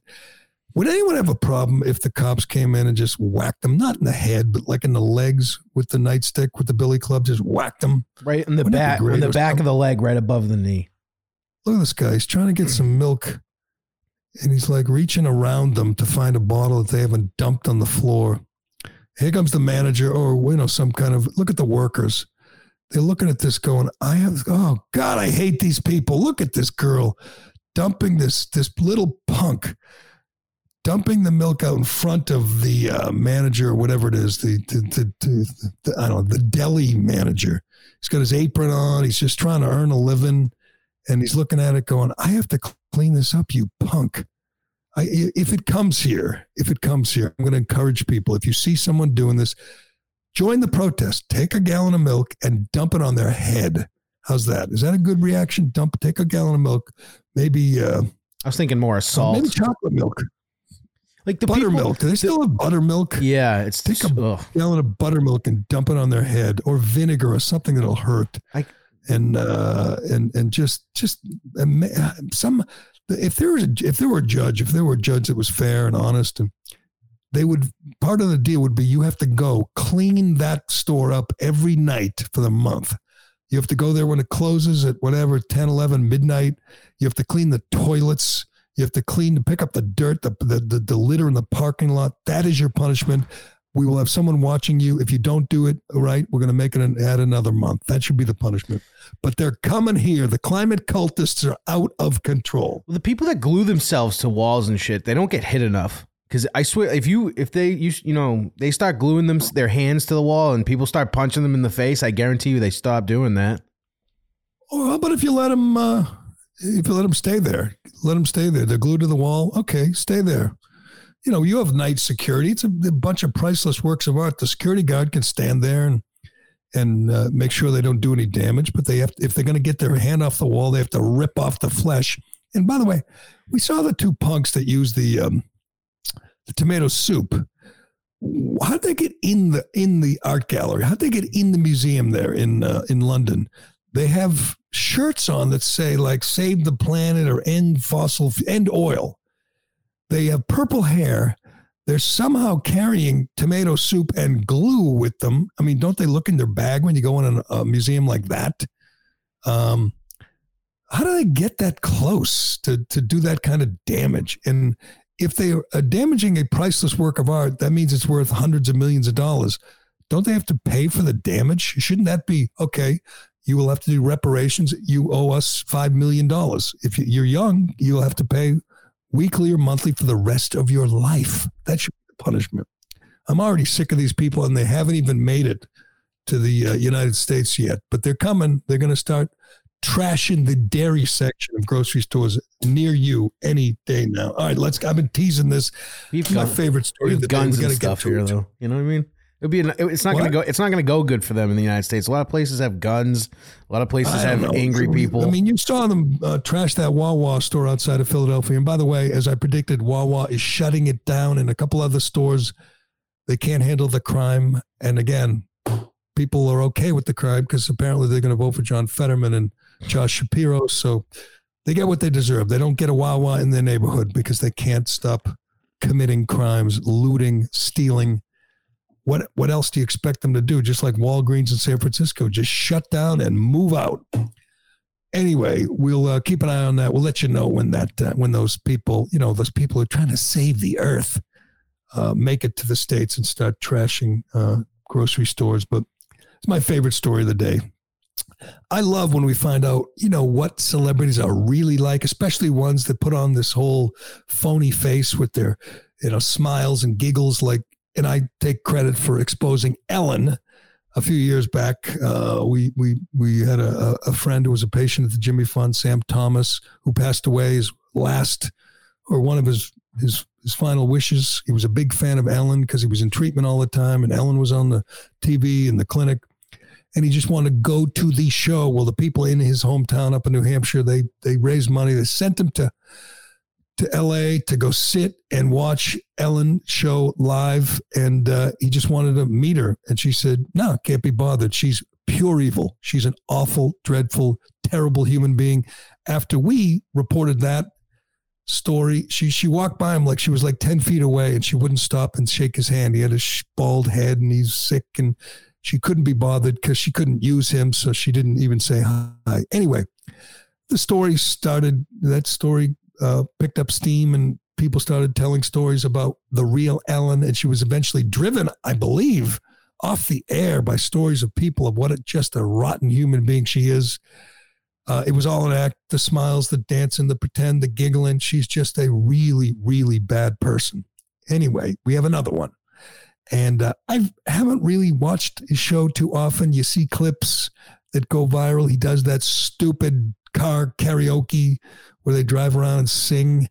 Would anyone have a problem if the cops came in and just whacked them, not in the head, but like in the legs with the nightstick, with the billy club, just whacked them? Right in the Wouldn't back, in the back of the leg, right above the knee. Look at this guy. He's trying to get some milk. And he's like reaching around them to find a bottle that they haven't dumped on the floor. Here comes the manager or, you know, some kind of, look at the workers. They're looking at this going, I have, oh God, I hate these people. Look at this girl dumping this, this little punk, dumping the milk out in front of the uh, manager or whatever it is. The, the, the, the, the, I don't know, the deli manager. He's got his apron on. He's just trying to earn a living. And he's looking at it going, I have to clean this up, you punk. I, if it comes here, if it comes here, I'm going to encourage people. If you see someone doing this, join the protest. Take a gallon of milk and dump it on their head. How's that? Is that a good reaction? Dump, take a gallon of milk. Maybe. Uh, I was thinking more salt. Maybe chocolate milk. Like the buttermilk. Do they still the, have buttermilk? Yeah. It's Take a ugh. gallon of buttermilk and dump it on their head, or vinegar or something that'll hurt. I And, uh, and, and just, just some, if there was, a, if there were a judge, if there were a judge that was fair and honest, and they would, part of the deal would be, you have to go clean that store up every night for the month. You have to go there when it closes at whatever, ten, eleven, midnight. You have to clean the toilets. You have to clean, pick up the dirt, the, the, the, the litter in the parking lot. That is your punishment. We will have someone watching you. If you don't do it right, we're going to make it an, add another month. That should be the punishment. But they're coming here. The climate cultists are out of control. Well, the people that glue themselves to walls and shit, they don't get hit enough. Because I swear, if you, if they, you, you know, they start gluing them their hands to the wall and people start punching them in the face, I guarantee you they stop doing that. Or how about if you let them, uh, if you let them stay there, let them stay there. They're glued to the wall. Okay, stay there. You know, you have night security. It's a, a bunch of priceless works of art. The security guard can stand there and and uh, make sure they don't do any damage. But they have, to, if they're going to get their hand off the wall, they have to rip off the flesh. And by the way, we saw the two punks that used the um, the tomato soup. How did they get in the in the art gallery? How did they get in the museum there in uh, in London? They have shirts on that say like "Save the Planet" or "End Fossil," "End Oil." They have purple hair. They're somehow carrying tomato soup and glue with them. I mean, don't they look in their bag when you go in a, a museum like that? Um, how do they get that close to, to do that kind of damage? And if they are damaging a priceless work of art, that means it's worth hundreds of millions of dollars. Don't they have to pay for the damage? Shouldn't that be, okay, you will have to do reparations. You owe us five million dollars. If you're young, you'll have to pay weekly or monthly for the rest of your life. That should be the punishment. I'm already sick of these people, and they haven't even made it to the uh, United States yet. But they're coming. They're going to start trashing the dairy section of grocery stores near you any day now. All right, let's. I've been teasing this. We've My gun, favorite story of the guns day. We and stuff here, it. though. You know what I mean? It'd be. An, it's not going to go. It's not going to go good for them in the United States. A lot of places have guns. A lot of places have know. angry people. I mean, you saw them uh, trash that Wawa store outside of Philadelphia. And by the way, as I predicted, Wawa is shutting it down, and a couple other stores. They can't handle the crime. And again, people are okay with the crime because apparently they're going to vote for John Fetterman and Josh Shapiro. So they get what they deserve. They don't get a Wawa in their neighborhood because they can't stop committing crimes, looting, stealing. What what else do you expect them to do? Just like Walgreens in San Francisco, just shut down and move out. Anyway, we'll uh, keep an eye on that. We'll let you know when that uh, when those people, you know, those people who are trying to save the earth, uh, make it to the States and start trashing uh, grocery stores. But it's my favorite story of the day. I love when we find out, you know, what celebrities are really like, especially ones that put on this whole phony face with their, you know, smiles and giggles. Like, and I take credit for exposing Ellen a few years back. Uh, we we we had a, a friend who was a patient at the Jimmy Fund, Sam Thomas, who passed away. His last, or one of his his his final wishes. He was a big fan of Ellen because he was in treatment all the time, and Ellen was on the T V in the clinic. And he just wanted to go to the show. Well, the people in his hometown up in New Hampshire, they they raised money. They sent him to to L A to go sit and watch Ellen's show live. And uh, he just wanted to meet her. And she said, no, can't be bothered. She's pure evil. She's an awful, dreadful, terrible human being. After we reported that story, she she walked by him like she was like ten feet away, and she wouldn't stop and shake his hand. He had a bald head and he's sick, and she couldn't be bothered because she couldn't use him, so she didn't even say hi. Anyway, the story started, that story uh, picked up steam, and people started telling stories about the real Ellen, and she was eventually driven, I believe, off the air by stories of people of what a, just a rotten human being she is. Uh, it was all an act, the smiles, the dancing, the pretend, the giggling. She's just a really, really bad person. Anyway, we have another one. And uh, I haven't really watched his show too often. You see clips that go viral. He does that stupid car karaoke where they drive around and sing.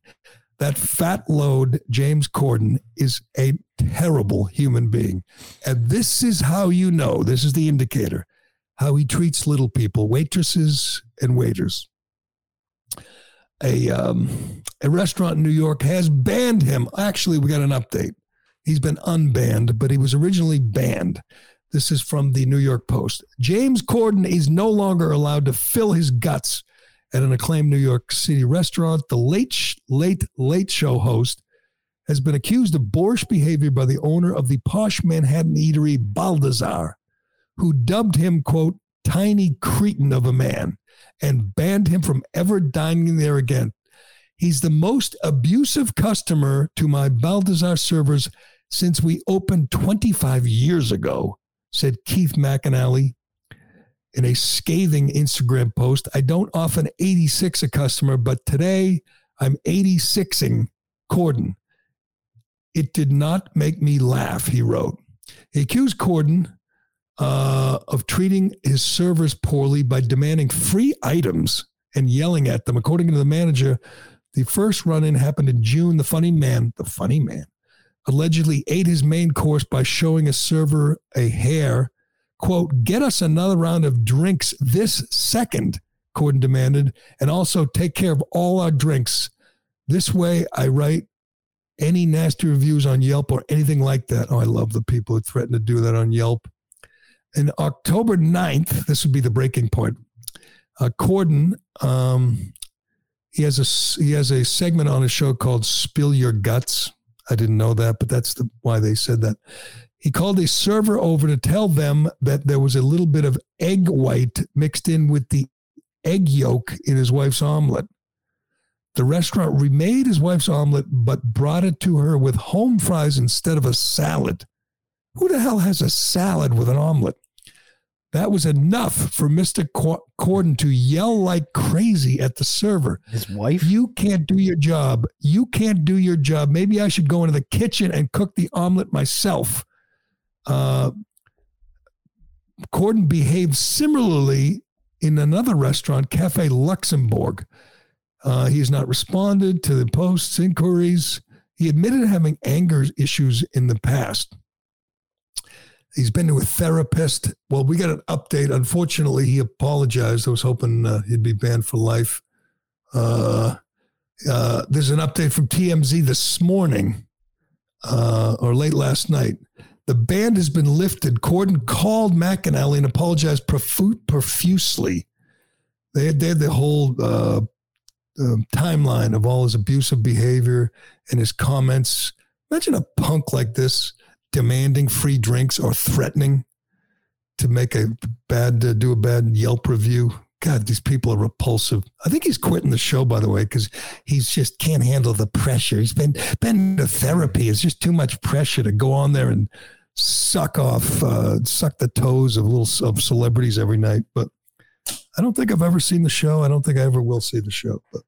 That fat load, James Corden, is a terrible human being. And this is how you know, this is the indicator, how he treats little people, waitresses and waiters. A, um, a restaurant in New York has banned him. Actually, we got an update. He's been unbanned, but he was originally banned. This is from the New York Post. James Corden is no longer allowed to fill his guts at an acclaimed New York City restaurant. The late, late, late show host has been accused of boorish behavior by the owner of the posh Manhattan eatery, Balthazar, who dubbed him, quote, tiny cretin of a man, and banned him from ever dining there again. He's the most abusive customer to my Balthazar servers since we opened twenty-five years ago, said Keith McAnally in a scathing Instagram post. I don't often eighty-six a customer, but today I'm eighty-sixing Corden. It did not make me laugh, he wrote. He accused Corden uh, of treating his servers poorly by demanding free items and yelling at them. According to the manager, the first run-in happened in June. The funny man, the funny man, allegedly ate his main course by showing a server a hair. Quote, get us another round of drinks this second, Corden demanded, and also take care of all our drinks. This way I write any nasty reviews on Yelp or anything like that. Oh, I love the people who threaten to do that on Yelp. And October ninth, this would be the breaking point. Uh, Corden... Um, He has a he has a segment on his show called "Spill Your Guts." I didn't know that, but that's the, why they said that. He called a server over to tell them that there was a little bit of egg white mixed in with the egg yolk in his wife's omelet. The restaurant remade his wife's omelet, but brought it to her with home fries instead of a salad. Who the hell has a salad with an omelet? That was enough for Mister Corden to yell like crazy at the server. His wife? You can't do your job. You can't do your job. Maybe I should go into the kitchen and cook the omelet myself. Uh, Corden behaved similarly in another restaurant, Cafe Luxembourg. Uh, he has not responded to the Post's inquiries. He admitted having anger issues in the past. He's been to a therapist. Well, we got an update. Unfortunately, he apologized. I was hoping uh, he'd be banned for life. Uh, uh, there's an update from T M Z this morning uh, or late last night. The ban has been lifted. Corden called McAnally and apologized profu- profusely. They had, they had the whole uh, um, timeline of all his abusive behavior and his comments. Imagine a punk like this demanding free drinks or threatening to make a bad, uh, do a bad Yelp review. God, these people are repulsive. I think he's quitting the show, by the way, because he's just can't handle the pressure. He's been been to therapy. It's just too much pressure to go on there and suck off, uh, suck the toes of little of celebrities every night. But I don't think I've ever seen the show. I don't think I ever will see the show. But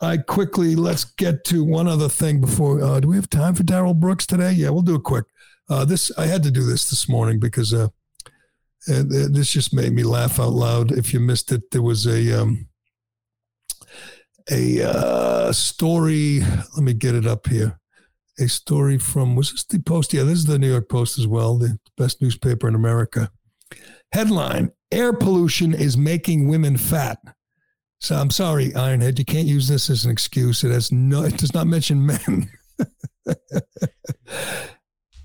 I quickly, let's get to one other thing before. Uh, do we have time for Darrell Brooks today? Yeah, we'll do it quick. Uh, this I had to do this this morning because. Uh, Uh, this just made me laugh out loud. If you missed it, there was a um, a uh, story. Let me get it up here. A story from, was this the Post? Yeah, this is the New York Post as well, the best newspaper in America. Headline, air pollution is making women fat. So I'm sorry, Ironhead, you can't use this as an excuse. It has no. It does not mention men.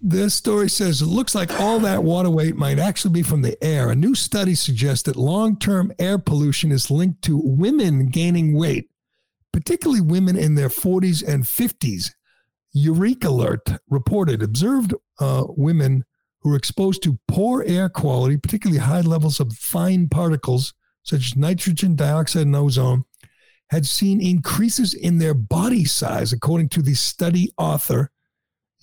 This story says, it looks like all that water weight might actually be from the air. A new study suggests that long-term air pollution is linked to women gaining weight, particularly women in their forties and fifties. Eureka Alert reported observed uh, women who were exposed to poor air quality, particularly high levels of fine particles, such as nitrogen dioxide and ozone, had seen increases in their body size, according to the study author,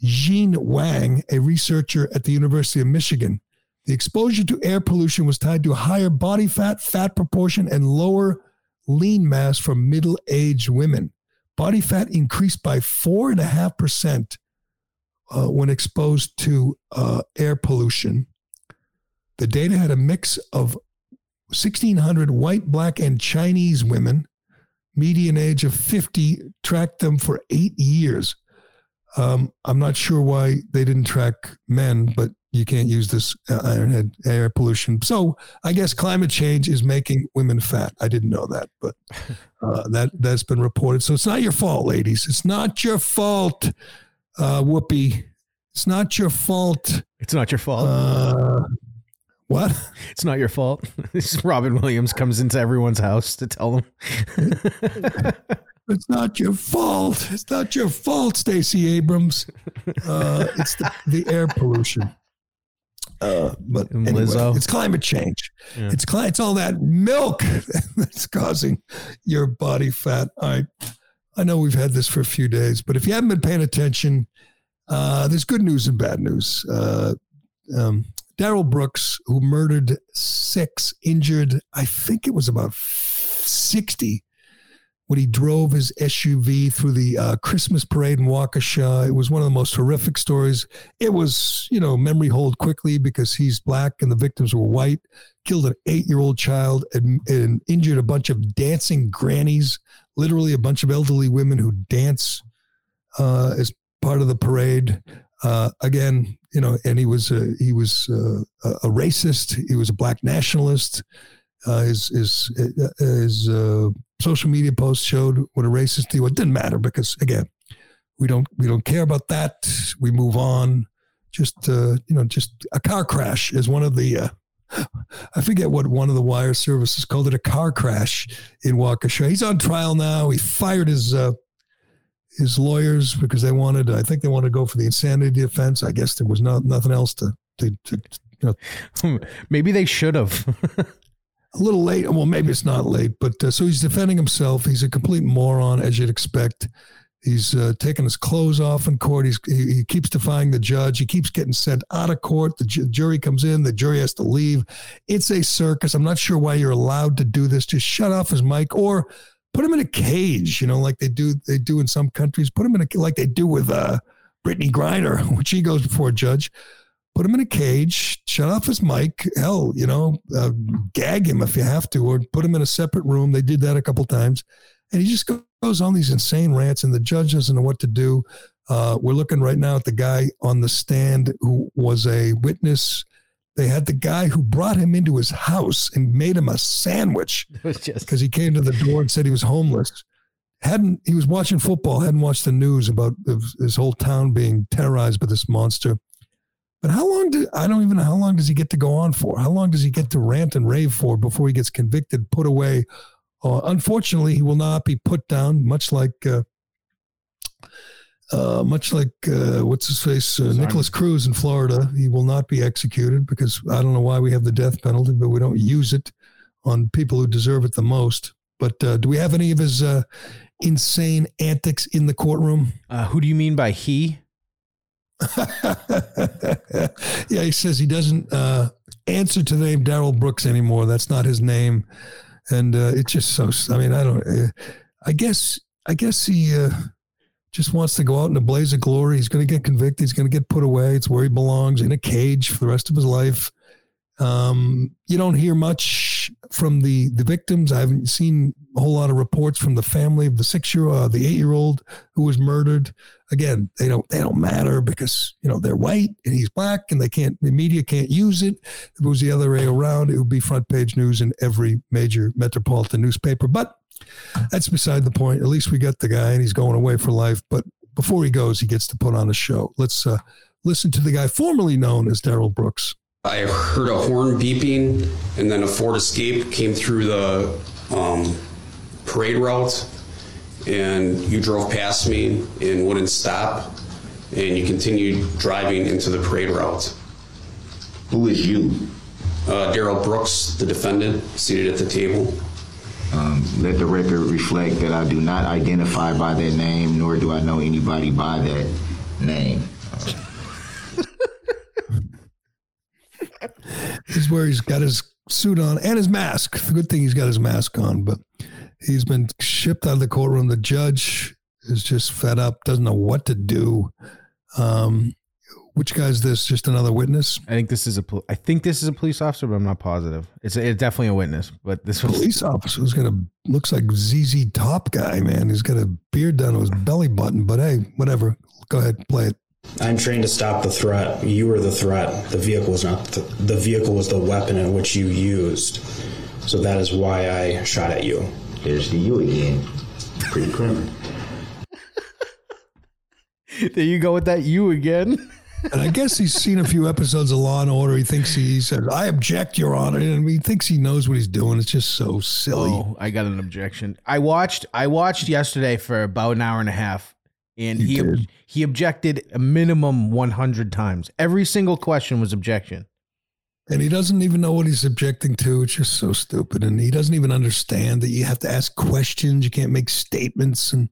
Jean Wang, a researcher at the University of Michigan. The exposure to air pollution was tied to higher body fat, fat proportion, and lower lean mass for middle-aged women. Body fat increased by four point five percent uh, when exposed to uh, air pollution. The data had a mix of sixteen hundred white, black, and Chinese women, median age of fifty, tracked them for eight years. Um, I'm not sure why they didn't track men, but you can't use this uh, Ironhead air pollution. So I guess climate change is making women fat. I didn't know that, but uh, that, that's been reported. So it's not your fault, ladies. It's not your fault, uh, Whoopi. It's not your fault. It's not your fault. Uh, what? It's not your fault. Robin Williams comes into everyone's house to tell them. It's not your fault. It's not your fault, Stacey Abrams. Uh, it's the, the air pollution. Uh, but anyway, it's climate change. Yeah. It's cli- It's all that milk that's causing your body fat. I, I know we've had this for a few days, but if you haven't been paying attention, uh, there's good news and bad news. Uh, um, Darrell Brooks, who murdered six, injured, I think it was about sixty, when he drove his S U V through the uh, Christmas parade in Waukesha. It was one of the most horrific stories. It was, you know, memory hold quickly because he's black and the victims were white, killed an eight-year-old child and, and injured a bunch of dancing grannies, literally a bunch of elderly women who dance uh, as part of the parade. Uh, again, you know, and he was a, he was a, a racist. He was a black nationalist. Uh, his his, his uh, social media posts showed what a racist he was. It didn't matter because, again, we don't we don't care about that. We move on. Just uh, you know, just a car crash is one of the. Uh, I forget what one of the wire services called it, a car crash in Waukesha. He's on trial now. He fired his uh, his lawyers because they wanted. I think they wanted to go for the insanity offense. I guess there was not nothing else to. to, to you know. Maybe they should have. A little late. Well, maybe it's not late, but uh, so he's defending himself. He's a complete moron, as you'd expect. He's uh, taking his clothes off in court. He's, he, he keeps defying the judge. He keeps getting sent out of court. The ju- jury comes in. The jury has to leave. It's a circus. I'm not sure why you're allowed to do this. Just shut off his mic or put him in a cage, you know, like they do they do in some countries. Put him in a like they do with uh, Brittany Griner, when she goes before a judge. Put him in a cage, shut off his mic, hell, you know, uh, gag him if you have to, or put him in a separate room. They did that a couple times. And he just goes on these insane rants, and the judge doesn't know what to do. Uh, we're looking right now at the guy on the stand who was a witness. They had the guy who brought him into his house and made him a sandwich because just- he came to the door and said he was homeless. Hadn't He was watching football, hadn't watched the news about his whole town being terrorized by this monster. But how long do I don't even know how long does he get to go on for? How long does he get to rant and rave for before he gets convicted, put away? Uh, unfortunately, he will not be put down, much like uh, Uh, much like, uh, what's his face, uh, Nicholas Cruz in Florida, he will not be executed because I don't know why we have the death penalty, but we don't use it on people who deserve it the most. But uh, do we have any of his uh, insane antics in the courtroom? Uh, who do you mean by he? Yeah, he says he doesn't uh, answer to the name Darrell Brooks anymore. That's not his name. And uh, it's just so, I mean, I don't, uh, I guess, I guess he... Uh, just wants to go out in a blaze of glory. He's going to get convicted. He's going to get put away. It's where he belongs, in a cage for the rest of his life. Um, you don't hear much from the, the victims. I haven't seen a whole lot of reports from the family of the six-year-old, uh, the eight-year-old who was murdered. Again, they don't they don't matter because, you know, they're white and he's black, and they can't. The media can't use it. If it was the other way around, it would be front page news in every major metropolitan newspaper. But that's beside the point. At least we got the guy, and he's going away for life. But before he goes, he gets to put on a show. Let's uh, listen to the guy formerly known as Darrell Brooks. I heard a horn beeping, and then a Ford Escape came through the um, parade route, and you drove past me and wouldn't stop, and you continued driving into the parade route. Who is you? Uh, Darrell Brooks, the defendant, seated at the table. Um, let the record reflect that I do not identify by that name, nor do I know anybody by that name. This is where he's got his suit on and his mask. Good thing he's got his mask on, but he's been shipped out of the courtroom. The judge is just fed up, doesn't know what to do. Um, which guy is this? Just another witness? I think this is a. I think this is a police officer, but I'm not positive. It's, a, it's definitely a witness, but this was, police officer is gonna looks like Z Z Top guy, man. He's got a beard down to his belly button. But hey, whatever. Go ahead, play it. I'm trained to stop the threat. You were the threat. The vehicle was not. The, the vehicle was the weapon in which you used. So that is why I shot at you. There's the you again. Pretty clever. There you go with that you again. And I guess he's seen a few episodes of Law and Order. He thinks he, he said, I object, Your Honor. And he thinks he knows what he's doing. It's just so silly. Oh, I got an objection. I watched I watched yesterday for about an hour and a half, and you he ob- he objected a minimum one hundred times. Every single question was objection. And he doesn't even know what he's objecting to. It's just so stupid. And he doesn't even understand that you have to ask questions. You can't make statements and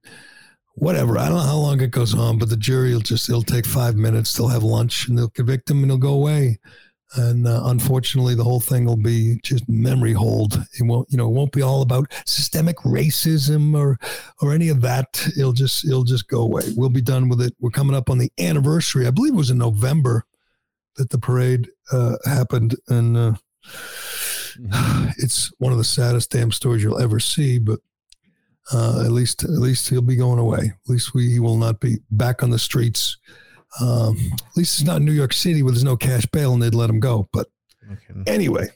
whatever. I don't know how long it goes on, but the jury will just, it'll take five minutes. They'll have lunch and they'll convict him and he'll go away. And uh, unfortunately, the whole thing will be just memory hold. It won't, you know, it won't be all about systemic racism or, or any of that. It'll just, it'll just go away. We'll be done with it. We're coming up on the anniversary. I believe it was in November that the parade uh, happened. And uh, it's one of the saddest damn stories you'll ever see, but Uh, at least, at least he'll be going away. At least we he will not be back on the streets. Um, at least it's not in New York City where there's no cash bail and they'd let him go. But okay. Anyway,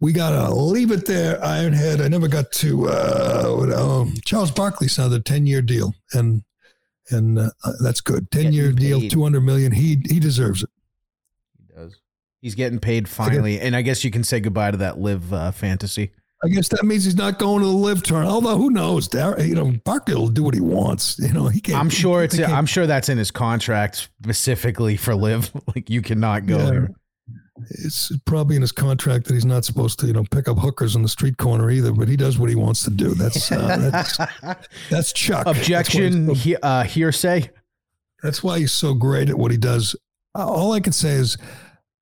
we gotta leave it there. Ironhead. I never got to uh, oh, Charles Barkley signed a ten-year deal, and and uh, that's good. Ten-year deal, two hundred million. He he deserves it. He does. He's getting paid finally, I guess, and I guess you can say goodbye to that live uh, fantasy. I guess that means he's not going to the live turn. Although who knows, Dar- you know, Barkley will do what he wants. You know, he can't. I'm sure it's. I'm sure that's in his contract specifically for live. Like you cannot go yeah, there. It's probably in his contract that he's not supposed to, you know, pick up hookers on the street corner either. But he does what he wants to do. That's uh, that's, that's Chuck. Objection, that's he, uh, hearsay. That's why he's so great at what he does. All I can say is,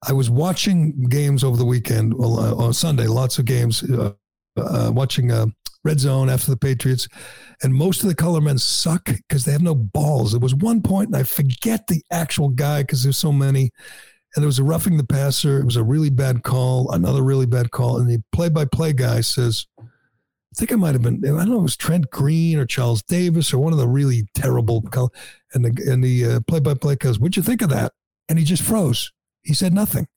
I was watching games over the weekend well, uh, on Sunday. Lots of games. Uh, Uh, watching uh, Red Zone after the Patriots, and most of the color men suck because they have no balls. There was one point, and I forget the actual guy because there's so many, and there was a roughing the passer. It was a really bad call, another really bad call, and the play-by-play guy says, I think I might have been, I don't know, it was Trent Green or Charles Davis or one of the really terrible color, and the, and the uh, play-by-play goes, what'd you think of that? And he just froze. He said nothing.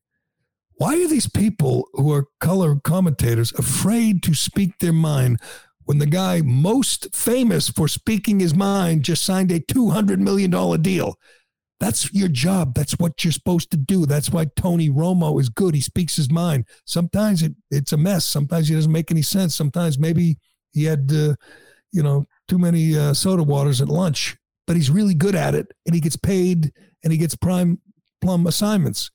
Why are these people who are color commentators afraid to speak their mind when the guy most famous for speaking his mind just signed a two hundred million dollars deal? That's your job. That's what you're supposed to do. That's why Tony Romo is good. He speaks his mind. Sometimes it, it's a mess. Sometimes it doesn't make any sense. Sometimes maybe he had, uh, you know, too many uh, soda waters at lunch. but he's really good at it, and he gets paid, and he gets prime plum assignments.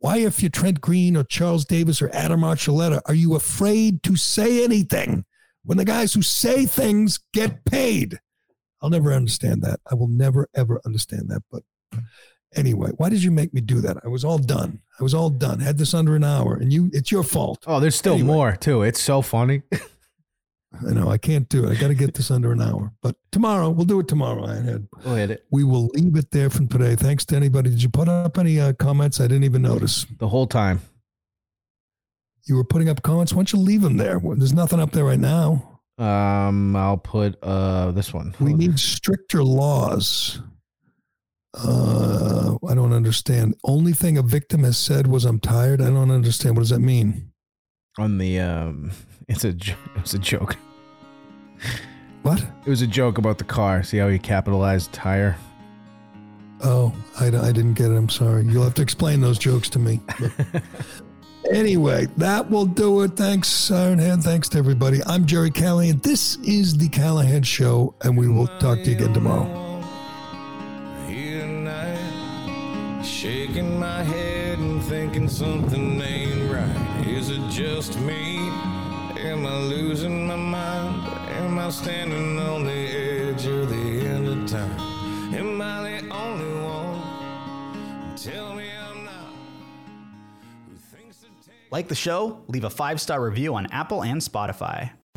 Why, if you're Trent Green or Charles Davis or Adam Archuleta, are you afraid to say anything when the guys who say things get paid? I'll never understand that. I will never, ever understand that. But anyway, why did you make me do that? I was all done. I was all done. Had this under an hour, and you it's your fault. Oh, there's still anyway. more, too. It's so funny. I know. I can't do it. I got to get this under an hour. But tomorrow, we'll do it tomorrow. We'll hit it. We will leave it there from today. Thanks to anybody. Did you put up any uh, comments? I didn't even notice. The whole time. You were putting up comments? Why don't you leave them there? There's nothing up there right now. Um, I'll put uh this one. We need stricter laws. Uh, I don't understand. Only thing a victim has said was, "I'm tired." I don't understand. What does that mean? On the um, it's a it's a joke. What? It was a joke about the car. See how he capitalized tire? Oh, I, I didn't get it. I'm sorry. You'll have to explain those jokes to me. Anyway, that will do it. Thanks, Ironhead. Thanks to everybody. I'm Jerry Callahan. This is The Callahan Show, and we will talk to you again tomorrow. Here tonight, shaking my head and thinking something ain't right. Is it just me? Am I losing my mind? Am I standing on the edge of the end of time? Am I the only one? Tell me. Like the show? Leave a five-star review on Apple and Spotify.